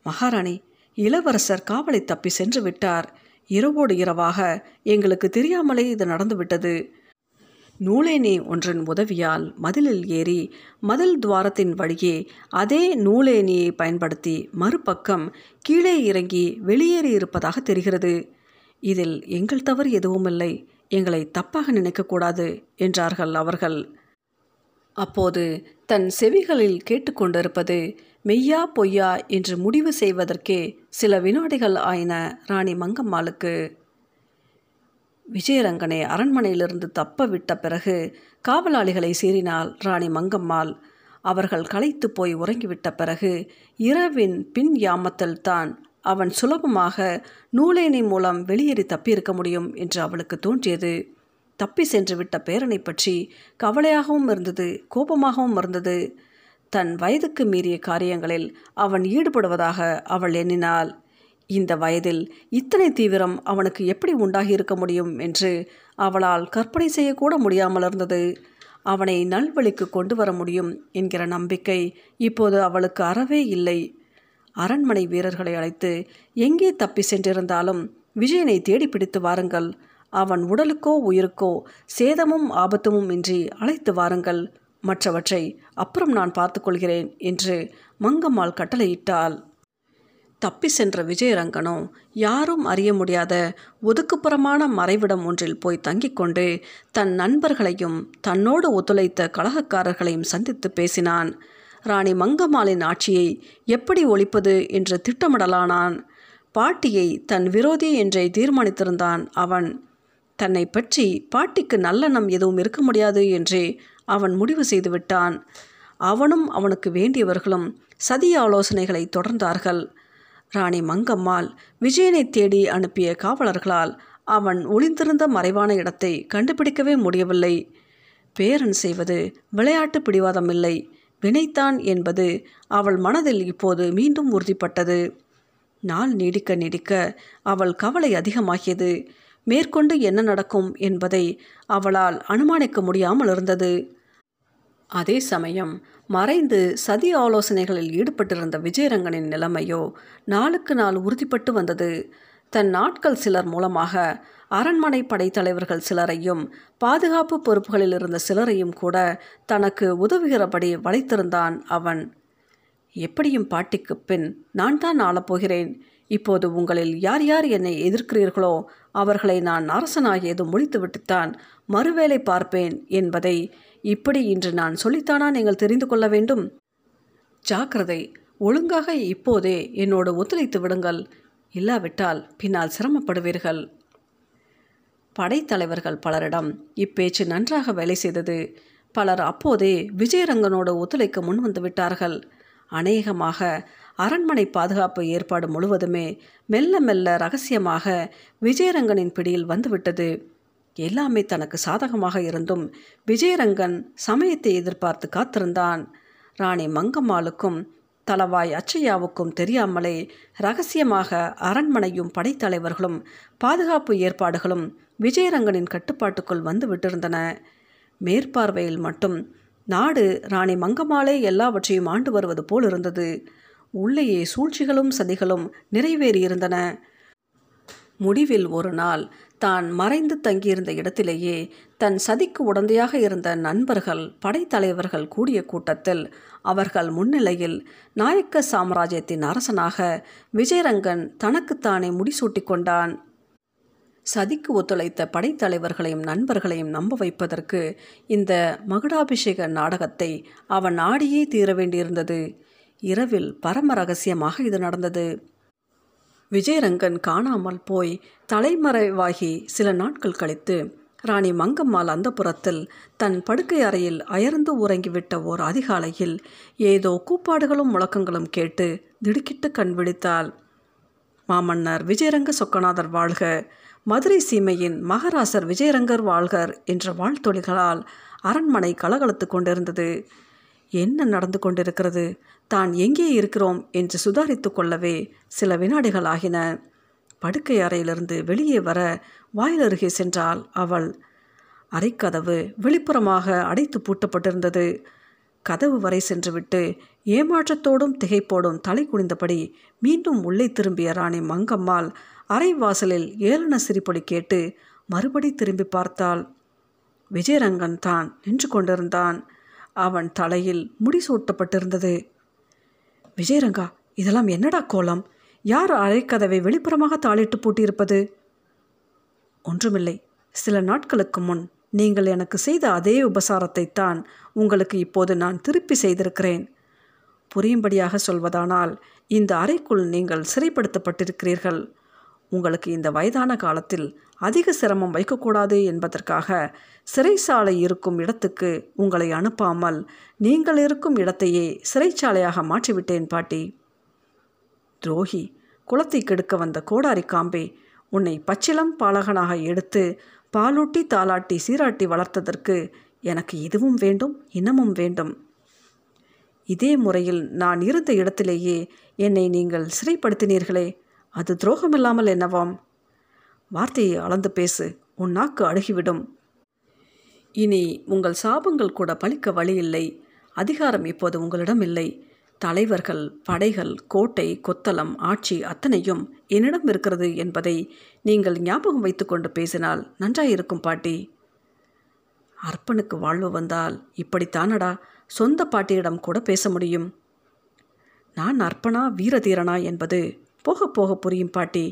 மகாராணி, இளவரசர் காவலை தப்பி சென்று விட்டார். இரவோடு இரவாக எங்களுக்கு தெரியாமலே இது நடந்துவிட்டது. நூலேணி ஒன்றின் உதவியால் மதிலில் ஏறி மதில் துவாரத்தின் வழியே அதே நூலேணியை பயன்படுத்தி மறுபக்கம் கீழே இறங்கி வெளியேறி இருப்பதாக தெரிகிறது. இதில் எங்கள் தவறு எதுவும் இல்லை. எங்களை தப்பாக நினைக்கக்கூடாது என்றார்கள் அவர்கள். அப்போது தன் செவிகளில் கேட்டுக்கொண்டிருப்பது மெய்யா பொய்யா என்று முடிவு செய்வதற்கே சில வினாடிகள் ஆயின ராணி மங்கம்மாளுக்கு. விஜயரங்கனை அரண்மனையிலிருந்து தப்ப விட்ட பிறகு காவலாளிகளை சீறினாள் ராணி மங்கம்மாள். அவர்கள் களைத்து போய் உறங்கிவிட்ட பிறகு இரவின் பின் யாமத்தில்தான் அவன் சுலபமாக நூலேணி மூலம் வெளியேறி தப்பியிருக்க முடியும் என்று அவளுக்கு தோன்றியது. தப்பி சென்று விட்ட பேரனை பற்றி கவலையாகவும் இருந்தது, கோபமாகவும் இருந்தது. தன் வயதுக்கு மீறிய காரியங்களில் அவன் ஈடுபடுவதாக அவள் எண்ணினாள். இந்த வயதில் இத்தனை தீவிரம் அவனுக்கு எப்படி உண்டாகி இருக்க முடியும் என்று அவளால் கற்பனை செய்யக்கூட முடியாமல் இருந்தது. அவனை நல்வழிக்கு கொண்டு வர முடியும் என்கிற நம்பிக்கை இப்போது அவளுக்கு அறவே இல்லை. அரண்மனை வீரர்களை அழைத்து எங்கே தப்பி சென்றிருந்தாலும் விஜயனை தேடி பிடித்து வாருங்கள். அவன் உடலுக்கோ உயிருக்கோ சேதமும் ஆபத்துமும் இன்றி அழைத்து வாருங்கள். மற்றவற்றை அப்புறம் நான் பார்த்துக்கொள்கிறேன் என்று மங்கம்மாள் கட்டளையிட்டாள். தப்பி சென்ற விஜயரங்கனோ யாரும் அறிய முடியாத ஒதுக்குப்புறமான மறைவிடம் ஒன்றில் போய் தங்கிக் கொண்டு தன் நண்பர்களையும் தன்னோடு ஒத்துழைத்த கலகக்காரர்களையும் சந்தித்து பேசினான். ராணி மங்கம்மாளின் ஆட்சியை எப்படி ஒழிப்பது என்று திட்டமிடலானான். பாட்டியை தன் விரோதி என்றே தீர்மானித்திருந்தான் அவன். தன்னை பற்றி பாட்டிக்கு நல்லெண்ணம் எதுவும் இருக்க முடியாது என்றே அவன் முடிவு செய்துவிட்டான். அவனும் அவனுக்கு வேண்டியவர்களும் சதி ஆலோசனைகளை தொடர்ந்தார்கள். ராணி மங்கம்மாள் விஜயனை தேடி அனுப்பிய காவலர்களால் அவன் ஒளிந்திருந்த மறைவான இடத்தை கண்டுபிடிக்கவே முடியவில்லை. பேரன் செய்வது விளையாட்டு பிடிவாதமில்லை, வினைத்தான் என்பது அவள் மனதில் இப்போது மீண்டும் உறுதிப்பட்டது. நாள் நீடிக்க நீடிக்க அவள் கவலை அதிகமாகியது. மேற்கொண்டு என்ன நடக்கும் என்பதை அவளால் அனுமானிக்க முடியாமல் இருந்தது. அதே சமயம் மறைந்து சதி ஆலோசனைகளில் ஈடுபட்டிருந்த விஜயரங்கனின் நிலைமையோ நாளுக்கு நாள் உறுதிப்பட்டு வந்தது. தன் ஆட்கள் சிலர் மூலமாக அரண்மனை படைத்தலைவர்கள் சிலரையும் பாதுகாப்பு பொறுப்புகளில் இருந்த சிலரையும் கூட தனக்கு உதவுகிறபடி வளைத்திருந்தான் அவன். எப்படியும் பாட்டிக்கு பின் நான் தான் ஆளப்போகிறேன். இப்போது உங்களில் யார் யார் என்னை எதிர்க்கிறீர்களோ அவர்களை நான் அரசனாகியது முடித்துவிட்டுத்தான் மறுவேளை பார்ப்பேன் என்பதை இப்படி இன்று நான் சொல்லித்தானா நீங்கள் தெரிந்து கொள்ள வேண்டும்? ஜாக்கிரதை, ஒழுங்காக இப்போதே என்னோடு ஒத்துழைத்து விடுங்கள். இல்லாவிட்டால் பின்னால் சிரமப்படுவீர்கள். படைத்தலைவர்கள் பலரிடம் இப்பேச்சு நன்றாக வேலை செய்தது. பலர் அப்போதே விஜயரங்கனோடு ஒத்துழைக்க முன்வந்து விட்டார்கள். அநேகமாக அரண்மனை பாதுகாப்பு ஏற்பாடு முழுவதுமே மெல்ல மெல்ல ரகசியமாக விஜயரங்கனின் பிடியில் வந்துவிட்டது. எல்லாமே தனக்கு சாதகமாக இருந்தும் விஜயரங்கன் சமயத்தை எதிர்பார்த்து காத்திருந்தான். ராணி மங்கம்மாளுக்கும் தலவாய் அச்சையாவுக்கும் தெரியாமலே இரகசியமாக அரண்மனையும் படைத்தலைவர்களும் பாதுகாப்பு ஏற்பாடுகளும் விஜயரங்கனின் கட்டுப்பாட்டுக்குள் வந்துவிட்டிருந்தன. மேற்பார்வையில் மட்டும் நாடு ராணி மங்கம்மாளே எல்லாவற்றையும் ஆண்டு வருவது போல் இருந்தது. உள்ளேயே சூழ்ச்சிகளும் சதிகளும் நிறைவேறியிருந்தன. முடிவில் ஒரு நாள் தான் மறைந்து தங்கியிருந்த இடத்திலேயே தன் சதிக்கு உடந்தையாக இருந்த நண்பர்கள் படைத்தலைவர்கள் கூடிய கூட்டத்தில் அவர்கள் முன்னிலையில் நாயக்க சாம்ராஜ்யத்தின் அரசனாக விஜயரங்கன் தனக்குத்தானே முடிசூட்டி கொண்டான். சதிக்கு ஒத்துழைத்த படைத்தலைவர்களையும் நண்பர்களையும் நம்ப வைப்பதற்கு இந்த மகுடாபிஷேக நாடகத்தை அவன் ஆடியே தீர வேண்டியிருந்தது. இரவில் பரம ரகசியமாக இது நடந்தது. விஜயரங்கன் காணாமல் போய் தலைமறைவாகி சில நாட்கள் கழித்து ராணி மங்கம்மாள் அந்தப்புறத்தில் தன் படுக்கை அறையில் அயர்ந்து உறங்கிவிட்ட ஓர் அதிகாலையில் ஏதோ கூப்பாடுகளும் முழக்கங்களும் கேட்டு திடுக்கிட்டு கண் விழித்தாள். மாமன்னர் விஜயரங்க சொக்கநாதர் வாழ்க, மதுரை சீமையின் மகராசர் விஜயரங்கர் வாழ்கர் என்ற வாழ்த்தொழிகளால் அரண்மனை கலகலத்து கொண்டிருந்தது. என்ன நடந்து கொண்டிருக்கிறது, தான் எங்கே இருக்கிறோம் என்று சுதாரித்து கொள்ளவே சில வினாடிகள் ஆகின. படுக்கை அறையிலிருந்து வெளியே வர வாயிலருகே சென்றாள் அவள். அறைக்கதவு வெளிப்புறமாக அடைத்து பூட்டப்பட்டிருந்தது. கதவு வரை சென்றுவிட்டு ஏமாற்றத்தோடும் திகைப்போடும் தலை குனிந்தபடி மீண்டும் உள்ளே திரும்பிய ராணி மங்கம்மாள் அறை வாசலில் ஏளன சிரிப்பொலி கேட்டு மறுபடி திரும்பி பார்த்தாள். விஜயரங்கன் தான் நின்று கொண்டிருந்தான். அவன் தலையில் முடிசூட்டப்பட்டிருந்தது. விஜயரங்கா, இதெல்லாம் என்னடா கோலம்? யார் அறைக்கதவை வெளிப்புறமாக தாளிட்டு பூட்டியிருப்பது? ஒன்றுமில்லை, சில நாட்களுக்கு முன் நீங்கள் எனக்கு செய்த அதே உபசாரத்தைத்தான் உங்களுக்கு இப்போது நான் திருப்பி செய்திருக்கிறேன். புரியும்படியாக சொல்வதானால் இந்த அறைக்குள் நீங்கள் சிறைப்படுத்தப்பட்டிருக்கிறீர்கள். உங்களுக்கு இந்த வயதான காலத்தில் அதிக சிரமம் வைக்கக்கூடாது என்பதற்காக சிறைச்சாலை இருக்கும் இடத்துக்கு உங்களை அனுப்பாமல் நீங்கள் இருக்கும் இடத்தையே சிறைச்சாலையாக மாற்றிவிட்டேன் பாட்டி. துரோகி, குளத்தை கெடுக்க வந்த கோடாரி காம்பே, உன்னை பச்சிலம் பாலகனாக எடுத்து பாலூட்டி தாளாட்டி சீராட்டி வளர்த்ததற்கு எனக்கு இதுவும் வேண்டும் இன்னமும் வேண்டும். இதே முறையில் நான் இருந்த இடத்திலேயே என்னை நீங்கள் சிறைப்படுத்தினீர்களே, அது துரோகமில்லாமல் என்னவாம்? வார்த்தையை அளந்து பேசு, உன் நாக்கு அழுகிவிடும். இனி உங்கள் சாபங்கள் கூட பழிக்க வழியில்லை. அதிகாரம் இப்போது உங்களிடம் இல்லை. தலைவர்கள், படைகள், கோட்டை, கொத்தளம், ஆட்சி அத்தனையும் என்னிடம் இருக்கிறது என்பதை நீங்கள் ஞாபகம் வைத்து கொண்டு பேசினால் நன்றாயிருக்கும் பாட்டி. அர்ப்பனுக்கு வாழ்வு வந்தால் இப்படித்தானடா சொந்த பாட்டியிடம் கூட பேச முடியும். நான் அர்ப்பனா வீரதீரனா என்பது போக போக புரியும் பாட்டி.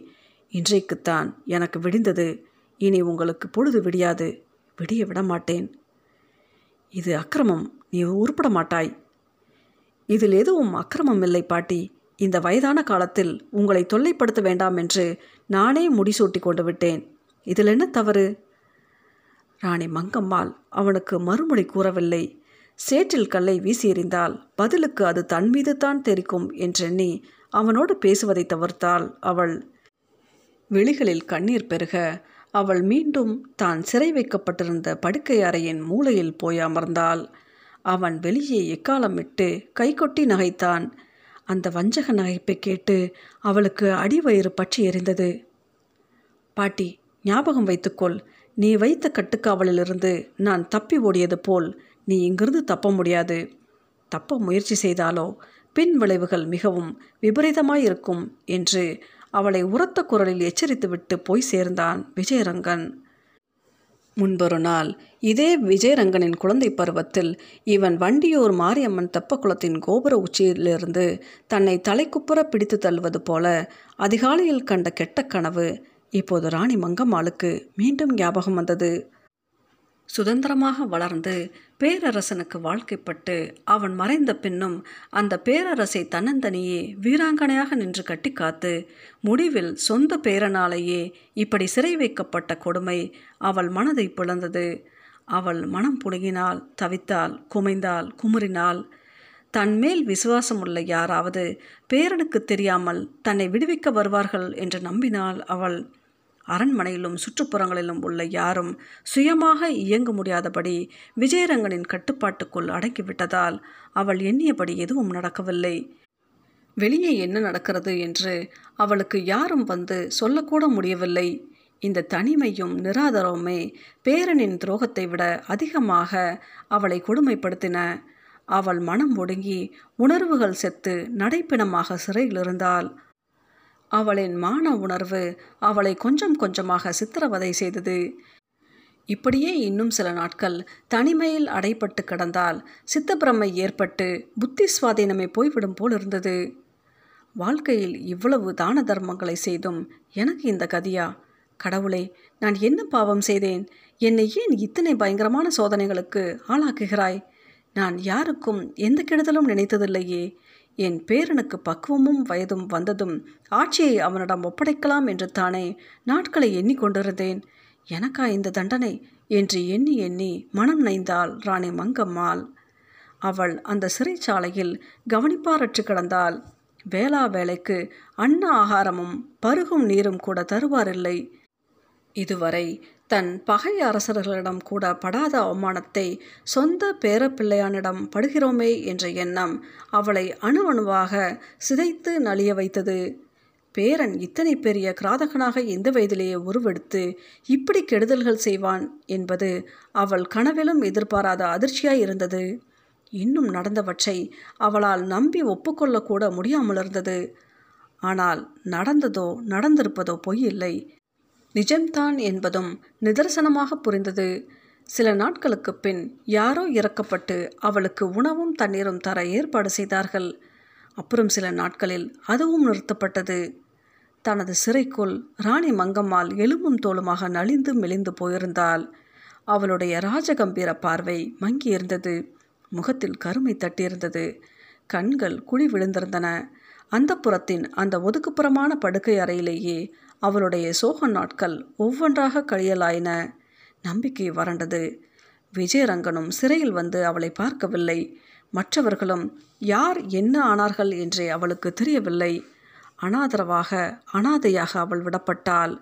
இன்றைக்குத்தான் எனக்கு விடிந்தது. இனி உங்களுக்கு பொழுது விடியாது, விடிய விட மாட்டேன். இது அக்கிரமம், நீ உருப்பட மாட்டாய். இதில் எதுவும் அக்கிரமம் இல்லை பாட்டி. இந்த வயதான காலத்தில் உங்களை தொல்லைப்படுத்த வேண்டாம் என்று நானே முடிசூட்டி கொண்டு விட்டேன். இதில் என்ன தவறு? ராணி மங்கம்மாள் அவனுக்கு மறுமொழி கூறவில்லை. சேற்றில் கல்லை வீசி எறிந்தால் பதிலுக்கு அது தன் மீது தான் தெரிக்கும் என்றெண்ணி அவனோடு பேசுவதை தவிர்த்தாள் அவள். விழிகளில் கண்ணீர் பெருக அவள் மீண்டும் தான் சிறை வைக்கப்பட்டிருந்த படுக்கை அறையின் மூலையில் போய் அமர்ந்தாள். அவன் வெளியே எக்காலமிட்டு கைகொட்டி நகைத்தான். அந்த வஞ்சக நகைப்பை கேட்டு அவளுக்கு அடிவயிறு பற்றி எரிந்தது. பாட்டி, ஞாபகம் வைத்துக்கொள், நீ வைத்த கட்டுக்காவலிலிருந்து நான் தப்பி ஓடியது போல் நீ இங்கிருந்து தப்ப முடியாது. தப்ப முயற்சி செய்தாலோ பின் விளைவுகள் மிகவும் விபரீதமாயிருக்கும் என்று அவளை உரத்த குரலில் எச்சரித்துவிட்டு போய் சேர்ந்தான் விஜயரங்கன். முன்பொரு நாள் இதே விஜயரங்கனின் குழந்தை பருவத்தில் இவன் வண்டியூர் மாரியம்மன் தெப்ப குளத்தின் கோபுர உச்சியிலிருந்து தன்னை தலைக்குப்புற பிடித்து தள்ளுவது போல அதிகாலையில் கண்ட கெட்ட கனவு இப்போது ராணி மங்கம்மாளுக்கு மீண்டும் ஞாபகம் வந்தது. சுதந்திரமாக வளர்ந்து பேரரசனுக்கு வாழ்க்கைப்பட்டு அவன் மறைந்த பின்னும் அந்த பேரரசை தன்னந்தனியே வீராங்கனையாக நின்று கட்டி காத்து முடிவில் சொந்த பேரனாலேயே இப்படி சிறை வைக்கப்பட்ட கொடுமை அவள் மனதை பிளந்தது. அவள் மனம் புழுகினாள், தவித்தாள், குமைந்தாள், குமுறினாள். தன்மேல் விசுவாசமுள்ள யாராவது பேரனுக்கு தெரியாமல் தன்னை விடுவிக்க வருவார்கள் என்று நம்பினாள் அவள். அரண்மனையிலும் சுற்றுப்புறங்களிலும் உள்ள யாரும் சுயமாக இயங்க முடியாதபடி விஜயரங்கனின் கட்டுப்பாட்டுக்குள் அடங்கிவிட்டதால் அவள் எண்ணியபடி எதுவும் நடக்கவில்லை. வெளியே என்ன நடக்கிறது என்று அவளுக்கு யாரும் வந்து சொல்லக்கூட முடியவில்லை. இந்த தனிமையும் நிராதரவுமே பேரனின் துரோகத்தை விட அதிகமாக அவளை கொடுமைப்படுத்தின. அவள் மனம் ஒடுங்கி உணர்வுகள் செத்து நடைப்பிணமாக சிறையில் இருந்தாள். அவளின் மான உணர்வு அவளை கொஞ்சம் கொஞ்சமாக சித்திரவதை செய்தது. இப்படியே இன்னும் சில நாட்கள் தனிமையில் அடைபட்டு கிடந்தால் சித்தப்பிரமை ஏற்பட்டு புத்தி சுவாதீனமே போய்விடும் போல் இருந்தது. வாழ்க்கையில் இவ்வளவு தான தர்மங்களை செய்தும் எனக்கு இந்த கதியா? கடவுளே, நான் என்ன பாவம் செய்தேன்? என்னை ஏன் இத்தனை பயங்கரமான சோதனைகளுக்கு ஆளாக்குகிறாய்? நான் யாருக்கும் எந்த கெடுதலும் நினைத்ததில்லையே. என் பேரனுக்கு பக்குவமும் வயதும் வந்ததும் ஆட்சியை அவனிடம் ஒப்படைக்கலாம் என்று தானே நாட்களை எண்ணிக்கொண்டிருந்தேன். எனக்கா இந்த தண்டனை என்று எண்ணி மனம் நைந்தாள் ராணி மங்கம்மாள். அவள் அந்த சிறைச்சாலையில் கவனிப்பாரற்று கிடந்தாள். வேளா வேலைக்கு அன்ன ஆகாரமும் பருகும் நீரும் கூட தருவாரில்லை. இதுவரை தன் பகை அரசர்களிடம் கூட படாத அவமானத்தை சொந்த பேரப்பிள்ளையானிடம் படுகிறோமே என்ற எண்ணம் அவளை அணு அணுவாக சிதைத்து நலிய வைத்தது. பேரன் இத்தனை பெரிய கிராதகனாக இந்த வயதிலேயே உருவெடுத்து இப்படி கெடுதல்கள் செய்வான் என்பது அவள் கனவிலும் எதிர்பாராத அதிர்ச்சியாய் இருந்தது. இன்னும் நடந்தவற்றை அவளால் நம்பி ஒப்புக்கொள்ளக்கூட முடியாமலிருந்தது. ஆனால் நடந்ததோ நடந்திருப்பதோ பொய் இல்லை, நிஜம்தான் என்பதும் நிதர்சனமாக புரிந்தது. சில நாட்களுக்கு பின் யாரோ இறக்கப்பட்டு அவளுக்கு உணவும் தண்ணீரும் தர ஏற்பாடு செய்தார்கள். அப்புறம் சில நாட்களில் அதுவும் நிறுத்தப்பட்டது. தனது சிறைக்குள் ராணி மங்கம்மாள் எலும்பும் தோலுமாக நலிந்து மெலிந்து போயிருந்தாள். அவளுடைய ராஜகம்பீர பார்வை மங்கியிருந்தது. முகத்தில் கருமை தட்டியிருந்தது. கண்கள் குழி விழுந்திருந்தன. அந்தப்புரத்தின் அந்த ஒதுக்குப்புறமான படுக்கை அறையிலேயே அவளுடைய சோக நாட்கள் ஒவ்வொன்றாக கழியலாயின. நம்பிக்கை வறண்டது. விஜயரங்கனும் சிறையில் வந்து அவளை பார்க்கவில்லை. மற்றவர்களும் யார் என்ன ஆனார்கள் என்றே அவளுக்கு தெரியவில்லை. அனாதையாக அவள் விடப்பட்டாள்.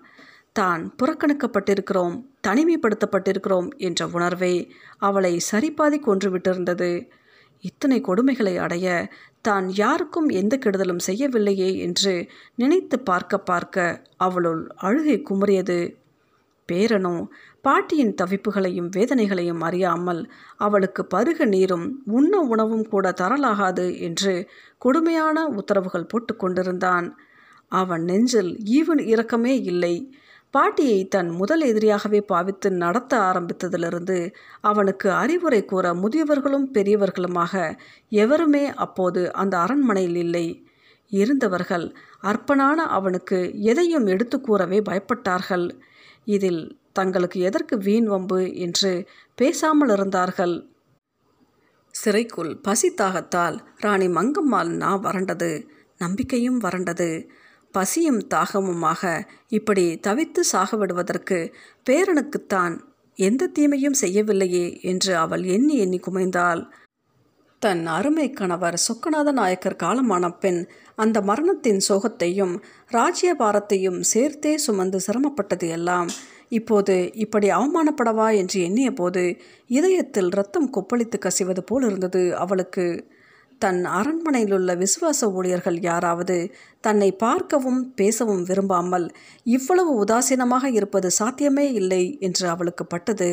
தான் புறக்கணிக்கப்பட்டிருக்கிறோம், தனிமைப்படுத்தப்பட்டிருக்கிறோம் என்ற உணர்வே அவளை சரிபாதி கொன்றுவிட்டிருந்தது. இத்தனை கொடுமைகளை அடைய தான் யாருக்கும் எந்த கெடுதலும் செய்யவில்லையே என்று நினைத்து பார்க்க பார்க்க அவளுள் அழுகை குமுறியது. பேரனோ பாட்டியின் தவிப்புகளையும் வேதனைகளையும் அறியாமல் அவளுக்கு பருக நீரும் உண்ண உணவும் கூட தரலாகாது என்று கொடுமையான உத்தரவுகள் போட்டு கொண்டிருந்தான். அவன் நெஞ்சில் ஈவன் இரக்கமே இல்லை. பாட்டியை தன் முதல் எதிரியாகவே பாவித்து நடத்த ஆரம்பித்ததிலிருந்து அவனுக்கு அறிவுரை கூற முதியவர்களும் பெரியவர்களுமாக எவருமே அப்போது அந்த அரண்மனையில் இல்லை. இருந்தவர்கள் அற்பனான அவனுக்கு எதையும் எடுத்து கூறவே பயப்பட்டார்கள். இதில் தங்களுக்கு எதற்கு வீண் வம்பு என்று பேசாமல் இருந்தார்கள். சிறைக்குள் பசி தாகத்தால் ராணி மங்கம்மாள் நா வறண்டது, நம்பிக்கையும் வறண்டது. பசியும் தாகமுமாக இப்படி தவித்து சாகவிடுவதற்கு பேரனுக்குத்தான் எந்த தீமையும் செய்யவில்லையே என்று அவள் எண்ணி குமைந்தாள். தன் அருமை கணவர் சொக்கநாத நாயக்கர் காலமான பின் அந்த மரணத்தின் சோகத்தையும் ராஜ்யபாரத்தையும் சேர்த்தே சுமந்து சிரமப்பட்டது எல்லாம் இப்போது இப்படி அவமானப்படவா என்று எண்ணிய போது இதயத்தில் இரத்தம் கொப்பளித்து கசிவது போல் இருந்தது அவளுக்கு. தன் அரண்மனையிலுள்ள விசுவாச ஊழியர்கள் யாராவது தன்னை பார்க்கவும் பேசவும் விரும்பாமல் இவ்வளவு உதாசீனமாக இருப்பது சாத்தியமே இல்லை என்று அவளுக்கு பட்டது.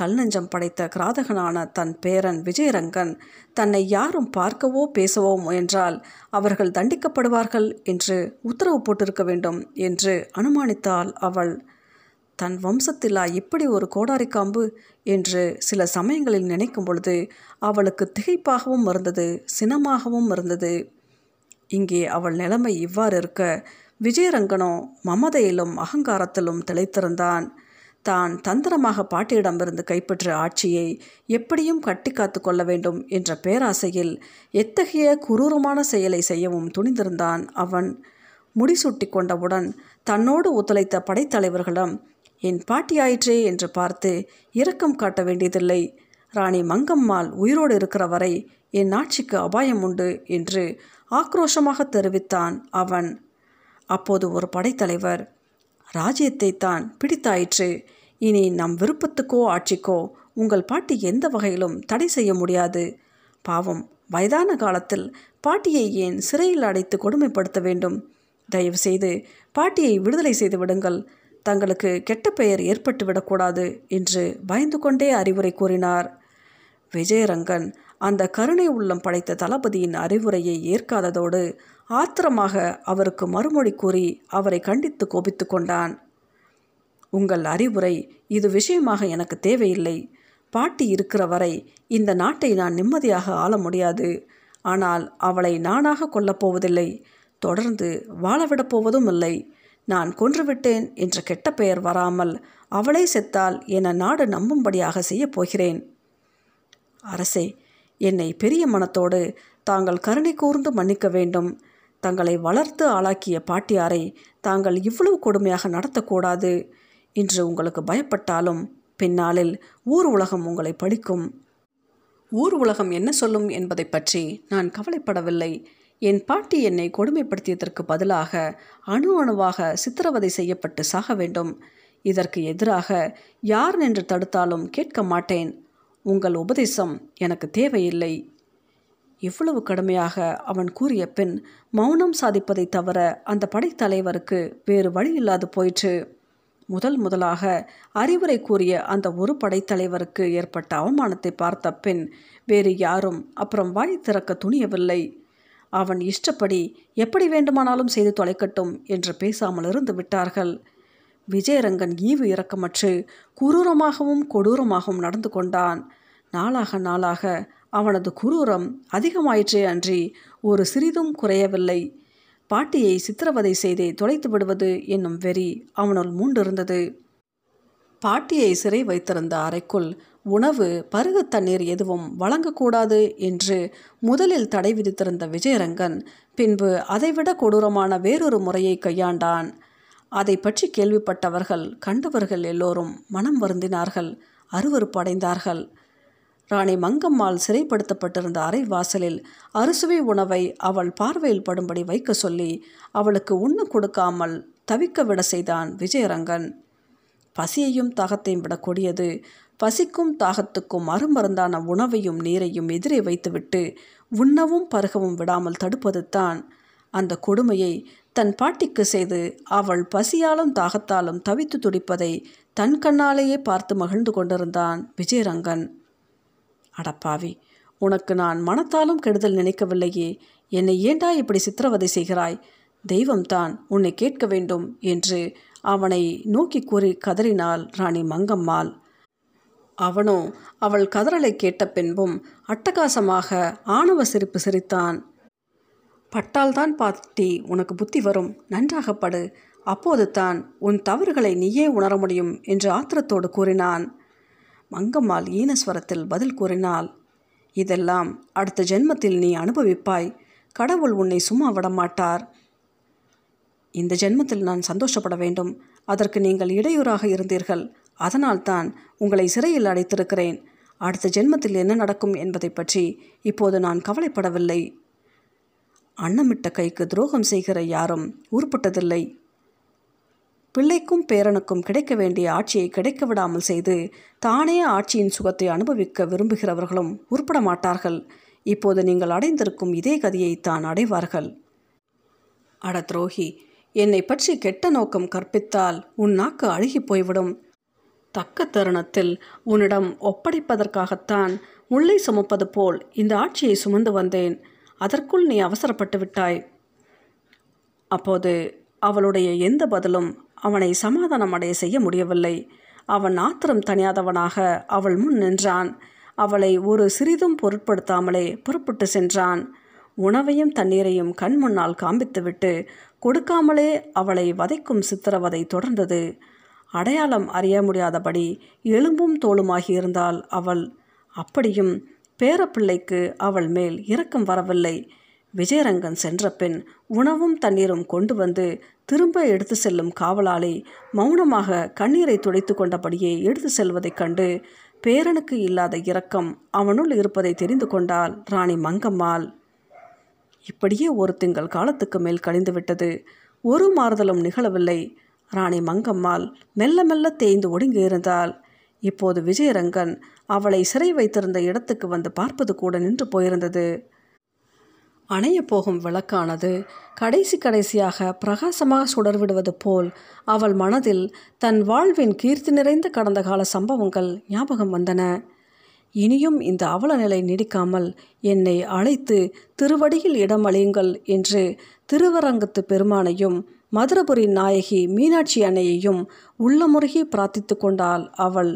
கல்நஞ்சம் படைத்த கிராதகனான தன் பேரன் விஜயரங்கன் தன்னை யாரும் பார்க்கவோ பேசவோ முயன்றால் அவர்கள் தண்டிக்கப்படுவார்கள் என்று உத்தரவு போட்டிருக்க வேண்டும் என்று அனுமானித்தாள் அவள். தன் வம்சத்திலா இப்படி ஒரு கோடாரிக்காம்பு என்று சில சமயங்களில் நினைக்கும் பொழுது அவளுக்கு திகைப்பாகவும் இருந்தது, சினமாகவும் இருந்தது. இங்கே அவள் நிலைமை இவ்வாறு இருக்க விஜயரங்கனோ மமதையிலும் அகங்காரத்திலும் திளைத்திருந்தான். தான் தந்திரமாக பாட்டியிடமிருந்து கைப்பற்றிய ஆட்சியை எப்படியும் கட்டி காத்து கொள்ள வேண்டும் என்ற பேராசையில் எத்தகைய குரூரமான செயலை செய்யவும் துணிந்திருந்தான். அவன் முடிசூட்டி கொண்டவுடன் தன்னோடு ஒத்துழைத்த படைத்தலைவர்களிடம் என் பாட்டியாயிற்றே என்று பார்த்து இரக்கம் காட்ட வேண்டியதில்லை, ராணி மங்கம்மாள் உயிரோடு இருக்கிற வரை என் ஆட்சிக்கு அபாயம் உண்டு என்று ஆக்ரோஷமாக தெரிவித்தான் அவன். அப்போது ஒரு படைத்தலைவர், ராஜ்யத்தை தான் பிடித்தாயிற்று, இனி நம் விருப்பத்துக்கோ ஆட்சிக்கோ உங்கள் பாட்டி எந்த வகையிலும் தடை செய்ய முடியாது, பாவம் வயதான காலத்தில் பாட்டியை ஏன் சிறையில் அடைத்து கொடுமைப்படுத்த வேண்டும், தயவு செய்து பாட்டியை விடுதலை செய்து விடுங்கள், தங்களுக்கு கெட்ட பெயர் ஏற்பட்டுவிடக்கூடாது என்று பயந்து கொண்டே அறிவுரை கூறினார். விஜயரங்கன் அந்த கருணை உள்ளம் படைத்த தளபதியின் அறிவுரையை ஏற்காததோடு ஆத்திரமாக அவருக்கு மறுமொழி கூறி அவரை கண்டித்து கோபித்து கொண்டான். உங்கள் அறிவுரை இது விஷயமாக எனக்கு தேவையில்லை, பாட்டி இருக்கிற வரை இந்த நாட்டை நான் நிம்மதியாக ஆள முடியாது, ஆனால் அவளை நானாக கொல்லப்போவதில்லை, தொடர்ந்து வாழவிடப் போவதும் இல்லை, நான் கொன்றுவிட்டேன் என்ற கெட்ட பெயர் வராமல் அவளே செத்தால் என நாடு நம்பும்படியாக செய்யப் போகிறேன். அரசே, என்னை பெரிய மனத்தோடு தாங்கள் கருணை கூர்ந்து மன்னிக்க வேண்டும், தங்களை வளர்த்து ஆளாக்கிய பாட்டியாரை தாங்கள் இவ்வளவு கொடுமையாக நடத்தக்கூடாது, இன்று உங்களுக்கு பயப்பட்டாலும் பின்னாளில் ஊர் உலகம் உங்களை பழிக்கும், ஊர் உலகம் என்ன சொல்லும் என்பதை பற்றி நான் கவலைப்படவில்லை, என் பாட்டி என்னை கொடுமைப்படுத்தியதற்கு பதிலாக அணு அணுவாக சித்திரவதை செய்யப்பட்டு சாக வேண்டும், இதற்கு எதிராக யார் நின்று தடுத்தாலும் கேட்க மாட்டேன், உங்கள் உபதேசம் எனக்கு தேவையில்லை. இவ்வளவு கடுமையாக அவன் கூறிய பின் மௌனம் சாதிப்பதை தவிர அந்த படைத்தலைவருக்கு வேறு வழி இல்லாது போயிற்று. முதல் முதலாக அறிவுரை கூறிய அந்த ஒரு படைத்தலைவருக்கு ஏற்பட்ட அவமானத்தை பார்த்த பின் வேறு யாரும் அப்புறம் வாய் திறக்க துணியவில்லை. அவன் இஷ்டப்படி எப்படி வேண்டுமானாலும் செய்து தொலைக்கட்டும் என்று பேசாமல் இருந்து விட்டார்கள். விஜயரங்கன் ஈவு இரக்கமற்று குரூரமாகவும் கொடூரமாகவும் நடந்து கொண்டான். நாளாக நாளாக அவனது குரூரம் அதிகமாயிற்றே அன்றி ஒரு சிறிதும் குறையவில்லை. பாட்டியை சித்திரவதை செய்தே தொலைத்து விடுவது என்னும் வெறி அவனுள் மூண்டிருந்தது. பாட்டியை சிறை வைத்திருந்த அறைக்குள் உணவு, பருகு தண்ணீர் எதுவும் வழங்கக்கூடாது என்று முதலில் தடை விதித்திருந்த விஜயரங்கன் பின்பு அதைவிட கொடூரமான வேறொரு முறையை கையாண்டான். அதை பற்றி கேள்விப்பட்டவர்கள், கண்டவர்கள் எல்லோரும் மனம் வருந்தினார்கள், அருவருப்படைந்தார்கள். ராணி மங்கம்மாள் சிறைப்படுத்தப்பட்டிருந்த அறை வாசலில் அறுசுவை உணவை அவள் பார்வையில் படும்படி வைக்க சொல்லி அவளுக்கு உண்ண கொடுக்காமல் தவிக்க விட செய்தான் விஜயரங்கன். பசியையும் தாகத்தையும் விட கொடியது, பசிக்கும் தாகத்துக்கும் அருமருந்தான உணவையும் நீரையும் எதிரே வைத்துவிட்டு உண்ணவும் பருகவும் விடாமல் தடுப்பது தான் அந்த கொடுமையை தன் பாட்டிக்கு செய்து அவள் பசியாலும் தாகத்தாலும் தவித்து துடிப்பதை தன் கண்ணாலேயே பார்த்து மகிழ்ந்து கொண்டிருந்தான் விஜயரங்கன். அடப்பாவி, உனக்கு நான் மனத்தாலும் கெடுதல் நினைக்கவில்லையே, என்னை ஏண்டா இப்படி சித்திரவதை செய்கிறாய், தெய்வம்தான் உன்னை கேட்க வேண்டும் என்று அவனை நோக்கி கூறி கதறினாள் ராணி மங்கம்மாள். அவனோ அவள் கதறலை கேட்ட பின்பும் அட்டகாசமாக ஆணவ சிரிப்பு சிரித்தான். பட்டால்தான் பாட்டி உனக்கு புத்தி வரும், நன்றாகப்படு, அப்போது தான் உன் தவறுகளை நீயே உணர முடியும் என்று ஆத்திரத்தோடு கூறினான். மங்கம்மாள் ஈனஸ்வரத்தில் பதில் கூறினாள், இதெல்லாம் அடுத்த ஜென்மத்தில் நீ அனுபவிப்பாய், கடவுள் உன்னை சும்மா விடமாட்டார், இந்த ஜென்மத்தில் நான் சந்தோஷப்பட வேண்டும், அதற்கு நீங்கள் இடையூறாக இருந்தீர்கள், அதனால்தான் உங்களை சிறையில் அடைத்திருக்கிறேன், அடுத்த ஜென்மத்தில் என்ன நடக்கும் என்பதை பற்றி இப்போது நான் கவலைப்படவில்லை, அன்னமிட்ட கைக்கு துரோகம் செய்கிற யாரும் உருப்பட்டதில்லை, பிள்ளைக்கும் பேரனுக்கும் கிடைக்க வேண்டிய ஆட்சியை கிடைக்க விடாமல் செய்து தானே ஆட்சியின் சுகத்தை அனுபவிக்க விரும்புகிறவர்களும் உருப்பட மாட்டார்கள், இப்போது நீங்கள் அடைந்திருக்கும் இதே கதியை தான் அடைவார்கள். அட துரோகி, என்னை பற்றி கெட்ட நோக்கம் கற்பித்தால் உன் நாக்கு அழுகி போய்விடும், தக்க தருணத்தில் உன்னிடம் ஒப்படைப்பதற்காகத்தான் முள்ளை சுமப்பது போல் இந்த ஆட்சியை சுமந்து வந்தேன், அதற்குள் நீ அவசரப்பட்டு விட்டாய். அப்போது அவளுடைய எந்த பதிலும் அவனை சமாதானமடைய செய்ய முடியவில்லை. அவன் ஆத்திரம் தணியாதவனாக அவள் முன் நின்றான். அவளை ஒரு சிறிதும் பொருட்படுத்தாமலே புறப்பட்டு சென்றான். உணவையும் தண்ணீரையும் கண் முன்னால் காண்பித்துவிட்டு கொடுக்காமலே அவளை வதைக்கும் சித்திரவதை தொடர்ந்தது. அடையாளம் அறிய முடியாதபடி எலும்பும் தோளுமாகியிருந்தாள் அவள். அப்படியும் பேரப்பிள்ளைக்கு அவள் மேல் இரக்கம் வரவில்லை. விஜயரங்கன் சென்ற பின் உணவும் தண்ணீரும் கொண்டு வந்து திரும்ப எடுத்து செல்லும் காவலாளி மௌனமாக கண்ணீரை துடைத்து கொண்டபடியே எடுத்து செல்வதைக் கண்டு பேரனுக்கு இல்லாத இரக்கம் அவனுள் இருப்பதை தெரிந்து கொண்டாள் ராணி மங்கம்மாள். இப்படியே ஒரு திங்கள் காலத்துக்கு மேல் கழிந்துவிட்டது. ஒரு மாறுதலும் நிகழவில்லை. ராணி மங்கம்மாள் மெல்ல மெல்ல தேய்ந்து ஒடுங்கியிருந்தாள். இப்போது விஜயரங்கன் அவளை சிறை வைத்திருந்த இடத்துக்கு வந்து பார்ப்பது கூட நின்று போயிருந்தது. அணைய போகும் விளக்கானது கடைசியாக பிரகாசமாக சுடர்விடுவது போல் அவள் மனதில் தன் வாழ்வின் கீர்த்தி நிறைந்த கடந்த கால சம்பவங்கள் ஞாபகம் வந்தன. இனியும் இந்த அவல நிலை நீடிக்காமல் என்னை அழைத்து திருவடியில் இடமளியுங்கள் என்று திருவரங்கத்து பெருமானையும் மதுரபுரி நாயகி மீனாட்சி அன்னையையும் உள்ளமுருகி பிரார்த்தித்து கொண்டாள் அவள்.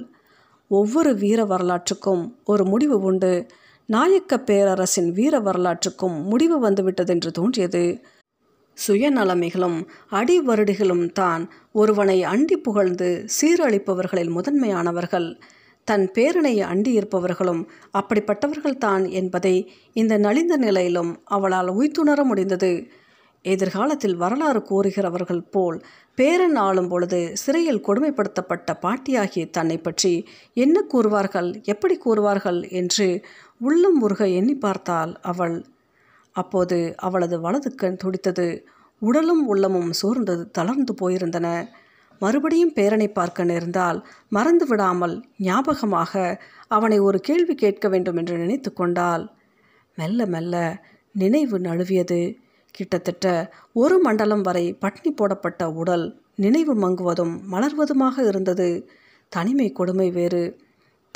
ஒவ்வொரு வீர வரலாற்றுக்கும் ஒரு முடிவு உண்டு. நாயக்க பேரரசின் வீர வரலாற்றுக்கும் முடிவு வந்துவிட்டதென்று தோன்றியது. சுயநலமைகளும் அடிவருடிகளும் தான் ஒருவனை அண்டி புகழ்ந்து சீரழிப்பவர்களில் முதன்மையானவர்கள். தன் பேரனை அண்டியிருப்பவர்களும் அப்படிப்பட்டவர்கள்தான் என்பதை இந்த நலிந்த நிலையிலும் அவளால் உய்த்துணர முடிந்தது. எதிர்காலத்தில் வரலாறு கூறுகிறவர்கள் போல் பேரன் ஆளும் பொழுது சிறையில் கொடுமைப்படுத்தப்பட்ட பாட்டியாகிய தன்னை பற்றி என்ன கூறுவார்கள், எப்படி கூறுவார்கள் என்று உள்ளம் உருக எண்ணி பார்த்தாள் அவள். அப்போது அவளது வலது கண் துடித்தது. உடலும் உள்ளமும் சோர்ந்தது, தளர்ந்து போயிருந்தன. மறுபடியும் பேரனை பார்க்க நேர்ந்தால் மறந்து விடாமல் ஞாபகமாக அவனை ஒரு கேள்வி கேட்க வேண்டும் என்று நினைத்து கொண்டாள். மெல்ல மெல்ல நினைவு நழுவியது. கிட்டத்தட்ட ஒரு மண்டலம் வரை பட்டினி போடப்பட்ட உடல் நினைவு மங்குவதும் மலர்வதுமாக இருந்தது. தனிமை கொடுமை வேறு.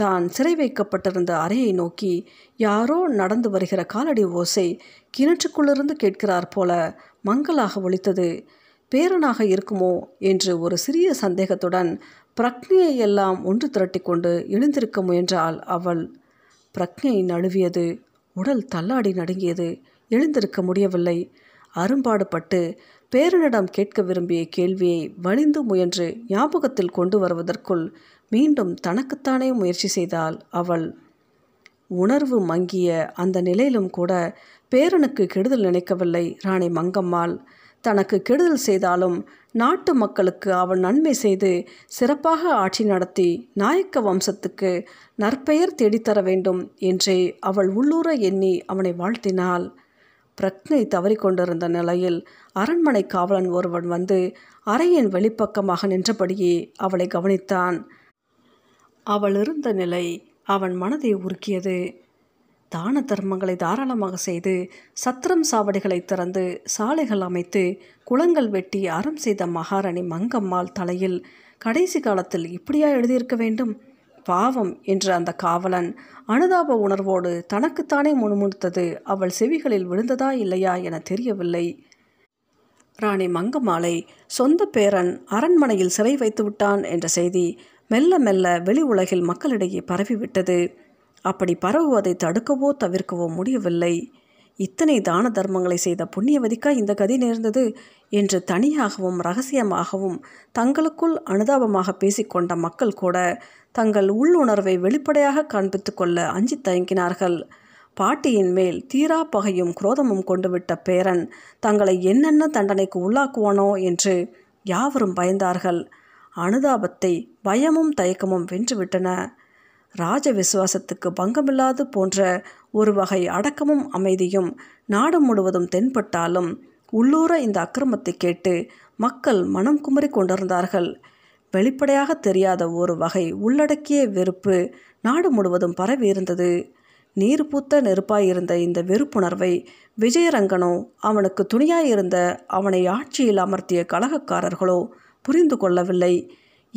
தான் சிறை வைக்கப்பட்டிருந்த அறையை நோக்கி யாரோ நடந்து வருகிற காலடி ஓசை கிணற்றுக்குள்ளிருந்து கேட்கிறார் போல மங்கலாக ஒலித்தது. பேரனாக இருக்குமோ என்று ஒரு சிறிய சந்தேகத்துடன் பிரக்ஞையை எல்லாம் ஒன்று திரட்டி கொண்டு எழுந்திருக்க முயன்றாள் அவள். பிரக்ஞை நழுவியது. உடல் தள்ளாடி நடுங்கியது. எழுந்திருக்க முடியவில்லை. அரும்பாடுபட்டு பேரனிடம் கேட்க விரும்பிய கேள்வியை வலிந்து முயன்று ஞாபகத்தில் கொண்டு வருவதற்குள் மீண்டும் தனக்குத்தானே முயற்சி செய்தாள் அவள். உணர்வு மங்கிய அந்த நிலையிலும் கூட பேரனுக்கு கெடுதல் நினைக்கவில்லை ராணி மங்கம்மாள். தனக்கு கெடுதல் செய்தாலும் நாட்டு மக்களுக்கு அவள் நன்மை செய்து சிறப்பாக ஆட்சி நடத்தி நாயக்க வம்சத்துக்கு நற்பெயர் தேடித்தர வேண்டும் என்றே அவள் உள்ளூர எண்ணி அவனை வாழ்த்தினாள். பிரக்ஞை தவறிக்கொண்டிருந்த நிலையில் அரண்மனை காவலன் ஒருவன் வந்து அறையின் வெளிப்பக்கமாக நின்றபடியே அவளை கவனித்தான். அவள் இருந்த நிலை அவன் மனதை உருக்கியது. தான தர்மங்களை தாராளமாக செய்து சத்திரம் சாவடிகளை திறந்து சாலைகள் அமைத்து குளங்கள் வெட்டி அறம் செய்த மகாராணி மங்கம்மாள் தலையில் கடைசி காலத்தில் இப்படியா எழுதியிருக்க வேண்டும்? பாவம் என்று அந்த காவலன் அனுதாப உணர்வோடு தனக்குத்தானே முணுமுணுத்தது அவள் செவிகளில் விழுந்ததா இல்லையா என தெரியவில்லை. ராணி மங்கம்மாளை சொந்த பேரன் அரண்மனையில் சிறை வைத்து விட்டான் என்ற செய்தி மெல்ல மெல்ல வெளி உலகில் மக்களிடையே பரவிவிட்டது. அப்படி பரவுவதை தடுக்கவோ தவிர்க்கவோ முடியவில்லை. இத்தனை தான தர்மங்களை செய்த புண்ணியவதிக்கா இந்த கதி நேர்ந்தது என்று தனியாகவும் இரகசியமாகவும் தங்களுக்குள் அனுதாபமாக பேசிக்கொண்ட மக்கள் கூட தங்கள் உள்ளுணர்வை வெளிப்படையாக காண்பித்து கொள்ள அஞ்சி தயங்கினார்கள். பாட்டியின் மேல் தீரா பகையும் குரோதமும் கொண்டுவிட்ட பேரன் தங்களை என்னென்ன தண்டனைக்கு உள்ளாக்குவானோ என்று யாவரும் பயந்தார்கள். அனுதாபத்தை பயமும் தயக்கமும் வென்றுவிட்டன. ராஜ விசுவாசத்துக்கு பங்கமில்லாது போன்ற ஒரு வகை அடக்கமும் அமைதியும் நாடு முழுவதும் தென்பட்டாலும் உள்ளூர இந்த அக்கிரமத்தை கேட்டு மக்கள் மனம் குமரி கொண்டிருந்தார்கள். வெளிப்படையாக தெரியாத ஒரு வகை உள்ளடக்கிய வெறுப்பு நாடு முழுவதும் பரவியிருந்தது. நீர் பூத்த நெருப்பாயிருந்த இந்த வெறுப்புணர்வை விஜயரங்கனோ அவனுக்கு துணியாயிருந்த அவனை ஆட்சியில் அமர்த்திய கலகக்காரர்களோ புரிந்து கொள்ளவில்லை.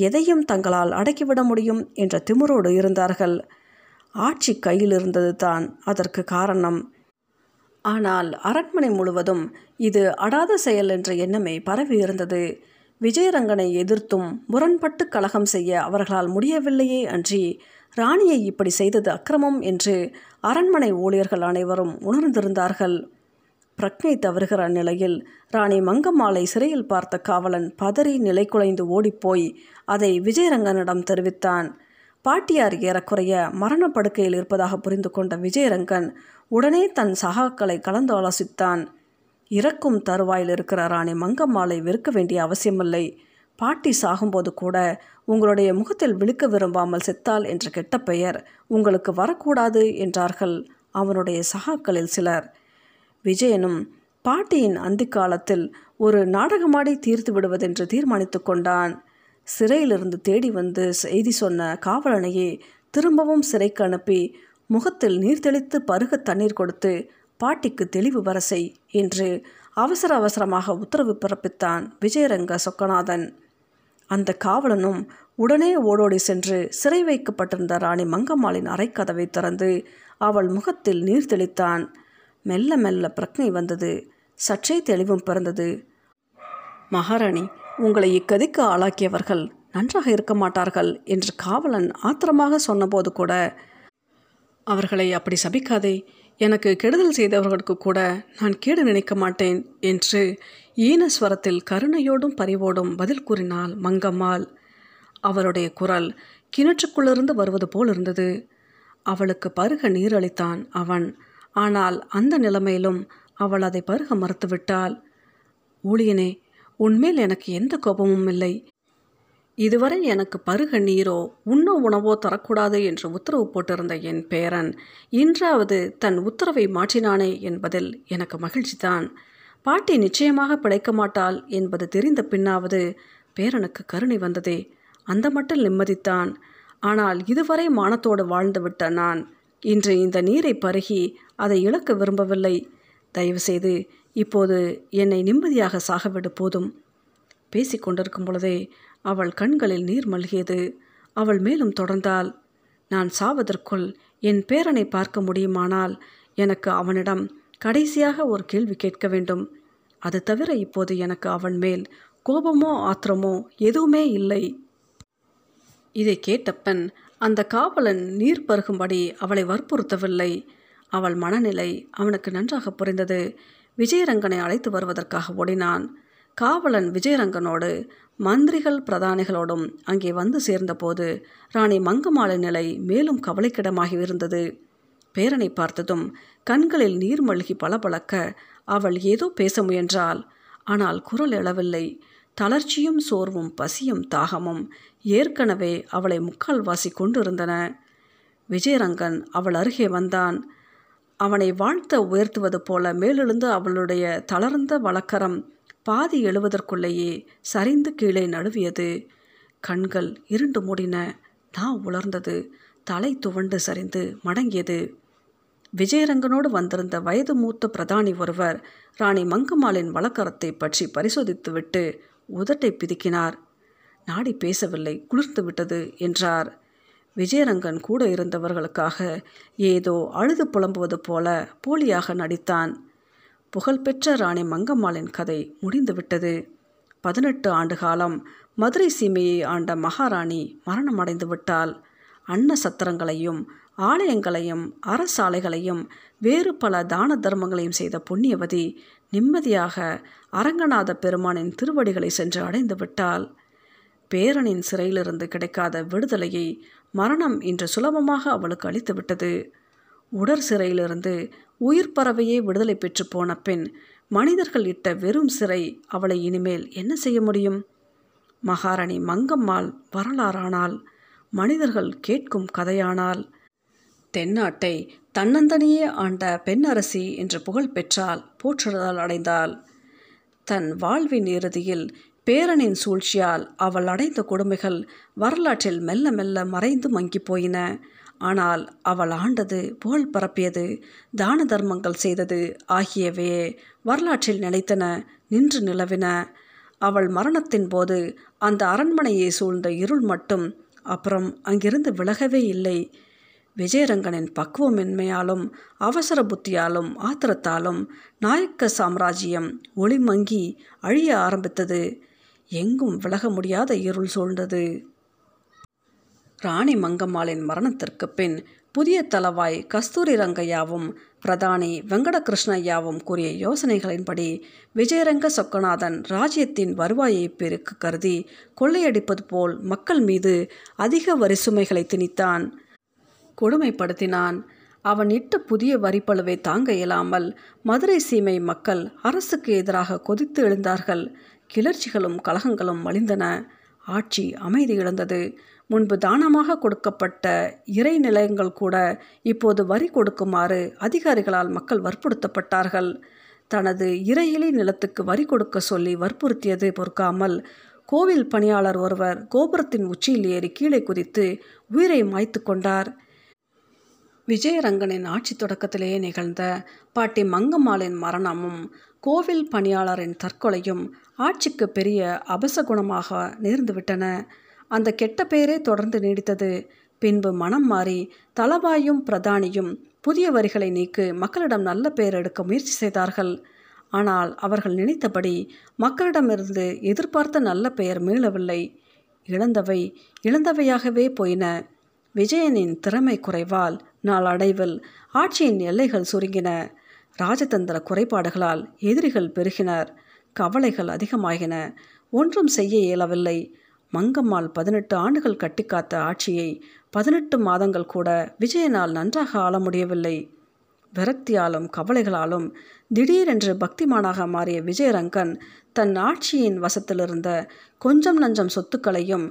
எதையும் தங்களால் அடக்கிவிட முடியும் என்ற திமிரோடு இருந்தார்கள். ஆட்சி கையில் இருந்தது தான் அதற்கு காரணம். ஆனால் அரண்மனை முழுவதும் இது அடாத செயல் என்ற எண்ணமே பரவி இருந்தது. விஜயரங்கனை எதிர்த்தும் முரண்பட்டு கலகம் செய்ய அவர்களால் முடியவில்லையே அன்றி ராணியை இப்படி செய்தது அக்கிரமம் என்று அரண்மனை ஊழியர்கள் அனைவரும் உணர்ந்திருந்தார்கள். பிரக்ஞை தவறுகிற நிலையில் ராணி மங்கம்மாளை சிறையில் பார்த்த காவலன் பதறி நிலைகுலைந்து ஓடிப்போய் அதை விஜயரங்கனிடம் தெரிவித்தான். பாட்டியார் ஏறக்குறைய மரணப்படுக்கையில் இருப்பதாக புரிந்து கொண்ட விஜயரங்கன் உடனே தன் சகாக்களை கலந்து ஆலோசித்தான். இறக்கும் தருவாயில் இருக்கிற ராணி மங்கம்மாளை வெறுக்க வேண்டிய அவசியமில்லை. பாட்டி சாகும்போது கூட உங்களுடைய முகத்தில் விழுக்க விரும்பாமல் செத்தாள் என்ற கெட்ட பெயர் உங்களுக்கு வரக்கூடாது என்றார்கள் அவனுடைய சகாக்களில் சிலர். விஜயனும் பாட்டியின் அந்திக்காலத்தில் ஒரு நாடகமாடி தீர்த்து விடுவதென்று தீர்மானித்து கொண்டான். சிறையிலிருந்து தேடி வந்து செய்தி சொன்ன காவலனையே திரும்பவும் சிறைக்கு அனுப்பி முகத்தில் நீர் தெளித்து பருக தண்ணீர் கொடுத்து பாட்டிக்கு தெளிவு வரசை என்று அவசர அவசரமாக உத்தரவு பிறப்பித்தான் விஜயரங்க சொக்கநாதன். அந்த காவலனும் உடனே ஓடோடி சென்று சிறை வைக்கப்பட்டிருந்த ராணி மங்கம்மாளின் அறைக்கதவை திறந்து அவள் முகத்தில் நீர் தெளித்தான். மெல்ல மெல்ல பிரக்ஞை வந்தது. சற்றே தெளிவும் பிறந்தது. மகாராணி, உங்களை இக்கதிக்கு ஆளாக்கியவர்கள் நன்றாக இருக்க மாட்டார்கள் என்று காவலன் ஆத்திரமாக சொன்னபோது கூட, அவர்களை அப்படி சபிக்காதே, எனக்கு கெடுதல் செய்தவர்களுக்கு கூட நான் கேடு நினைக்க மாட்டேன் என்று ஈனஸ்வரத்தில் கருணையோடும் பரிவோடும் பதில் கூறினாள் மங்கம்மாள். அவருடைய குரல் கிணற்றுக்குள்ளிருந்து வருவது போல் இருந்தது. அவளுக்கு பருக நீரளித்தான் அவன். ஆனால் அந்த நிலைமையிலும் அவள் அதை பருக மறுத்துவிட்டாள். ஊழியனே, உன்மேல் எனக்கு எந்த கோபமும் இல்லை. இதுவரை எனக்கு பருக நீரோ உண்ணோ உணவோ தரக்கூடாது என்று உத்தரவு போட்டிருந்த என் பேரன் இன்றாவது தன் உத்தரவை மாற்றினானே என்பதில் எனக்கு மகிழ்ச்சிதான். பாட்டி நிச்சயமாக பிழைக்க மாட்டாள் என்பது தெரிந்த பின்னாவது பேரனுக்கு கருணை வந்ததே, அந்த மட்டும் நிம்மதித்தான். ஆனால் இதுவரை மானத்தோடு வாழ்ந்துவிட்ட நான் இன்று இந்த நீரை பருகி அதை இழக்க விரும்பவில்லை. தயவுசெய்து இப்போது என்னை நிம்மதியாக சாகவிடு போதும். பேசிக்கொண்டிருக்கும் பொழுதே அவள் கண்களில் நீர் மல்கியது. அவள் மேலும் தொடர்ந்தாள். நான் சாவதற்குள் என் பேரனை பார்க்க முடியுமானால் எனக்கு அவனிடம் கடைசியாக ஒரு கேள்வி கேட்க வேண்டும். அது தவிர இப்போது எனக்கு அவன் மேல் கோபமோ ஆத்திரமோ எதுவுமே இல்லை. இதை கேட்டப்பன் அந்த காவலன் நீர் பருகும்படி அவளை வற்புறுத்தவில்லை. அவள் மனநிலை அவனுக்கு நன்றாக புரிந்தது. விஜயரங்கனை அழைத்து வருவதற்காக ஓடினான். காவலன் விஜயரங்கனோடு மந்திரிகள் பிரதானிகளோடும் அங்கே வந்து சேர்ந்தபோது ராணி மங்கம்மாளின் நிலை மேலும் கவலைக்கிடமாகி இருந்தது. பேரனை பார்த்ததும் கண்களில் நீர் மல்கி பளபளக்க அவள் ஏதோ பேச முயன்றாள். ஆனால் குரல் எழவில்லை. தளர்ச்சியும் சோர்வும் பசியும் தாகமும் ஏற்கனவே அவளை முக்கால்வாசி கொண்டிருந்தன. விஜயரங்கன் அவள் அருகே வந்தான். அவனை வாழ்த்த உயர்த்துவது போல மேலெழுந்து அவளுடைய தளர்ந்த வழக்கரம் பாதி எழுவதற்குள்ளேயே சரிந்து கீழே நழுவியது. கண்கள் இருண்டு மூடின. நா உலர்ந்தது. தலை துவண்டு சரிந்து மடங்கியது. விஜயரங்கனோடு வந்திருந்த வயது மூத்த பிரதானி ஒருவர் ராணி மங்கம்மாளின் வழக்கரத்தை பற்றி பரிசோதித்துவிட்டு உதட்டை பிதுக்கினார். நாடி பேசவில்லை, குளிர்ந்து விட்டது என்றார். விஜயரங்கன் கூட இருந்தவர்களுக்காக ஏதோ அழுது புலம்புவது போல போலியாக நடித்தான். புகழ்பெற்ற ராணி மங்கம்மாளின் கதை முடிந்துவிட்டது. 18 ஆண்டு காலம் மதுரை சீமையை ஆண்ட மகாராணி மரணமடைந்து விட்டாள். அன்ன சத்திரங்களையும் ஆலயங்களையும் அரசாலைகளையும் வேறு பல தான தர்மங்களையும் செய்த புண்ணியவதி நிம்மதியாக அரங்கநாத பெருமானின் திருவடிகளை சென்று அடைந்து விட்டாள். பேரனின் சிறையிலிருந்து கிடைக்காத விடுதலையை மரணம் இன்று சுலபமாக அவளுக்கு அளித்துவிட்டது. உடற் சிறையிலிருந்து உயிர் பறவையே விடுதலை பெற்று போன பின் மனிதர்கள் இட்ட வெறும் சிறை அவளை இனிமேல் என்ன செய்ய முடியும்? மகாராணி மங்கம்மாள் வரலாறானால், மனிதர்கள் கேட்கும் கதையானால், தென்னாட்டை தன்னந்தனியே ஆண்ட பெண்ணரசி என்று புகழ் பெற்றால் போற்றுதல் அடைந்தாள். தன் வாழ்வின் இறுதியில் பேரனின் சூழ்ச்சியால் அவள் அடைந்த கொடுமைகள் வரலாற்றில் மெல்ல மெல்ல மறைந்து மங்கி போயின. ஆனால் அவள் ஆண்டது, புகழ் பரப்பியது, தான தர்மங்கள் செய்தது ஆகியவையே வரலாற்றில் நிலைத்தன, நின்று நிலவின. அவள் மரணத்தின் போது அந்த அரண்மனையை சூழ்ந்த இருள் மட்டும் அப்புறம் அங்கிருந்து விலகவே இல்லை. விஜயரங்கனின் பக்குவமின்மையாலும் அவசர புத்தியாலும் ஆத்திரத்தாலும் நாயக்க சாம்ராஜ்யம் ஒளிமங்கி அழிய ஆரம்பித்தது. எங்கும் விலக முடியாத இருள் சூழ்ந்தது. ராணி மங்கம்மாளின் மரணத்திற்கு பின் புதிய தலவாய் கஸ்தூரி ரங்கையாவும் பிரதானி வெங்கடகிருஷ்ணய்யாவும் கூறிய யோசனைகளின்படி விஜயரங்க சொக்கநாதன் ராஜ்யத்தின் வருவாயை பெருக்கு கருதி கொள்ளையடிப்பது போல் மக்கள் மீது அதிக வரி சுமைகளை திணித்தான், கொடுமைப்படுத்தினான். அவன் இட்ட புதிய வரிப்பழுவை தாங்க இயலாமல் மதுரை சீமை மக்கள் அரசுக்கு எதிராக கொதித்து எழுந்தார்கள். கிளர்ச்சிகளும் கலகங்களும் மலிந்தன. ஆட்சி அமைதி இழந்தது. முன்பு தானமாக கொடுக்கப்பட்ட இறை நிலையங்கள் கூட இப்போது வரி கொடுக்குமாறு அதிகாரிகளால் மக்கள் வற்புறுத்தப்பட்டார்கள். தனது இறையிலி நிலத்துக்கு வரி கொடுக்க சொல்லி வற்புறுத்தியதை பொறுக்காமல் கோவில் பணியாளர் ஒருவர் கோபுரத்தின் உச்சியில் ஏறி கீழே குதித்து உயிரை மாய்த்து கொண்டார். விஜயரங்கனின் ஆட்சி தொடக்கத்திலேயே நிகழ்ந்த பாட்டி மங்கம்மாளின் மரணமும் கோவில் பணியாளரின் தற்கொலையும் ஆட்சிக்கு பெரிய அபசகுணமாக நேர்ந்துவிட்டன. அந்த கெட்ட பெயரே தொடர்ந்து நீடித்தது. பின்பு மனம் மாறி தலவாயும் பிரதானியும் புதிய வரிகளை நீக்கி மக்களிடம் நல்ல பெயர் எடுக்க முயற்சி செய்தார்கள். ஆனால் அவர்கள் நினைத்தபடி மக்களிடமிருந்து எதிர்பார்த்த நல்ல பெயர் மீளவில்லை. இழந்தவை இழந்தவையாகவே போயின. விஜயனின் திறமை குறைவால் நாளடைவில் ஆட்சியின் எல்லைகள் சுருங்கின. ராஜதந்திர குறைபாடுகளால் எதிரிகள் பெருகினர். கவலைகள் அதிகமாகின. ஒன்றும் செய்ய இயலவில்லை. மங்கம்மாள் 18 ஆண்டுகள் கட்டிக்காத்த ஆட்சியை 18 மாதங்கள் கூட விஜயனால் நன்றாக ஆள முடியவில்லை. விரக்தியாலும் கவலைகளாலும் திடீரென்று பக்திமானாக மாறிய விஜயரங்கன் தன் ஆட்சியின் வசத்திலிருந்த கொஞ்சம் நஞ்சம் சொத்துக்களையும்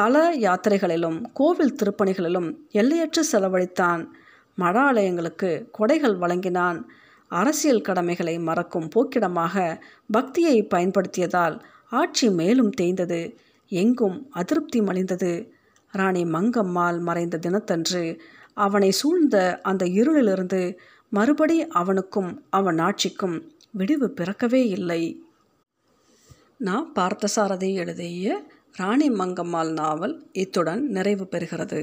தல யாத்திரைகளிலும் கோவில் திருப்பணிகளிலும் எல்லையற்று செலவழித்தான். மடாலயங்களுக்கு கொடைகள் வழங்கினான். அரசியல் கடமைகளை மறக்கும் போக்கிடமாக பக்தியை பயன்படுத்தியதால் ஆட்சி மேலும் தேய்ந்தது. எங்கும் அதிருப்தி மலிந்தது. ராணி மங்கம்மாள் மறைந்த தினத்தன்று அவனை சூழ்ந்த அந்த இருளிலிருந்து மறுபடி அவனுக்கும் அவன் ஆட்சிக்கும் விடிவு பிறக்கவே இல்லை. நான் பார்த்தசாரதி எழுதிய ராணி மங்கம்மாள் நாவல் இத்துடன் நிறைவு பெறுகிறது.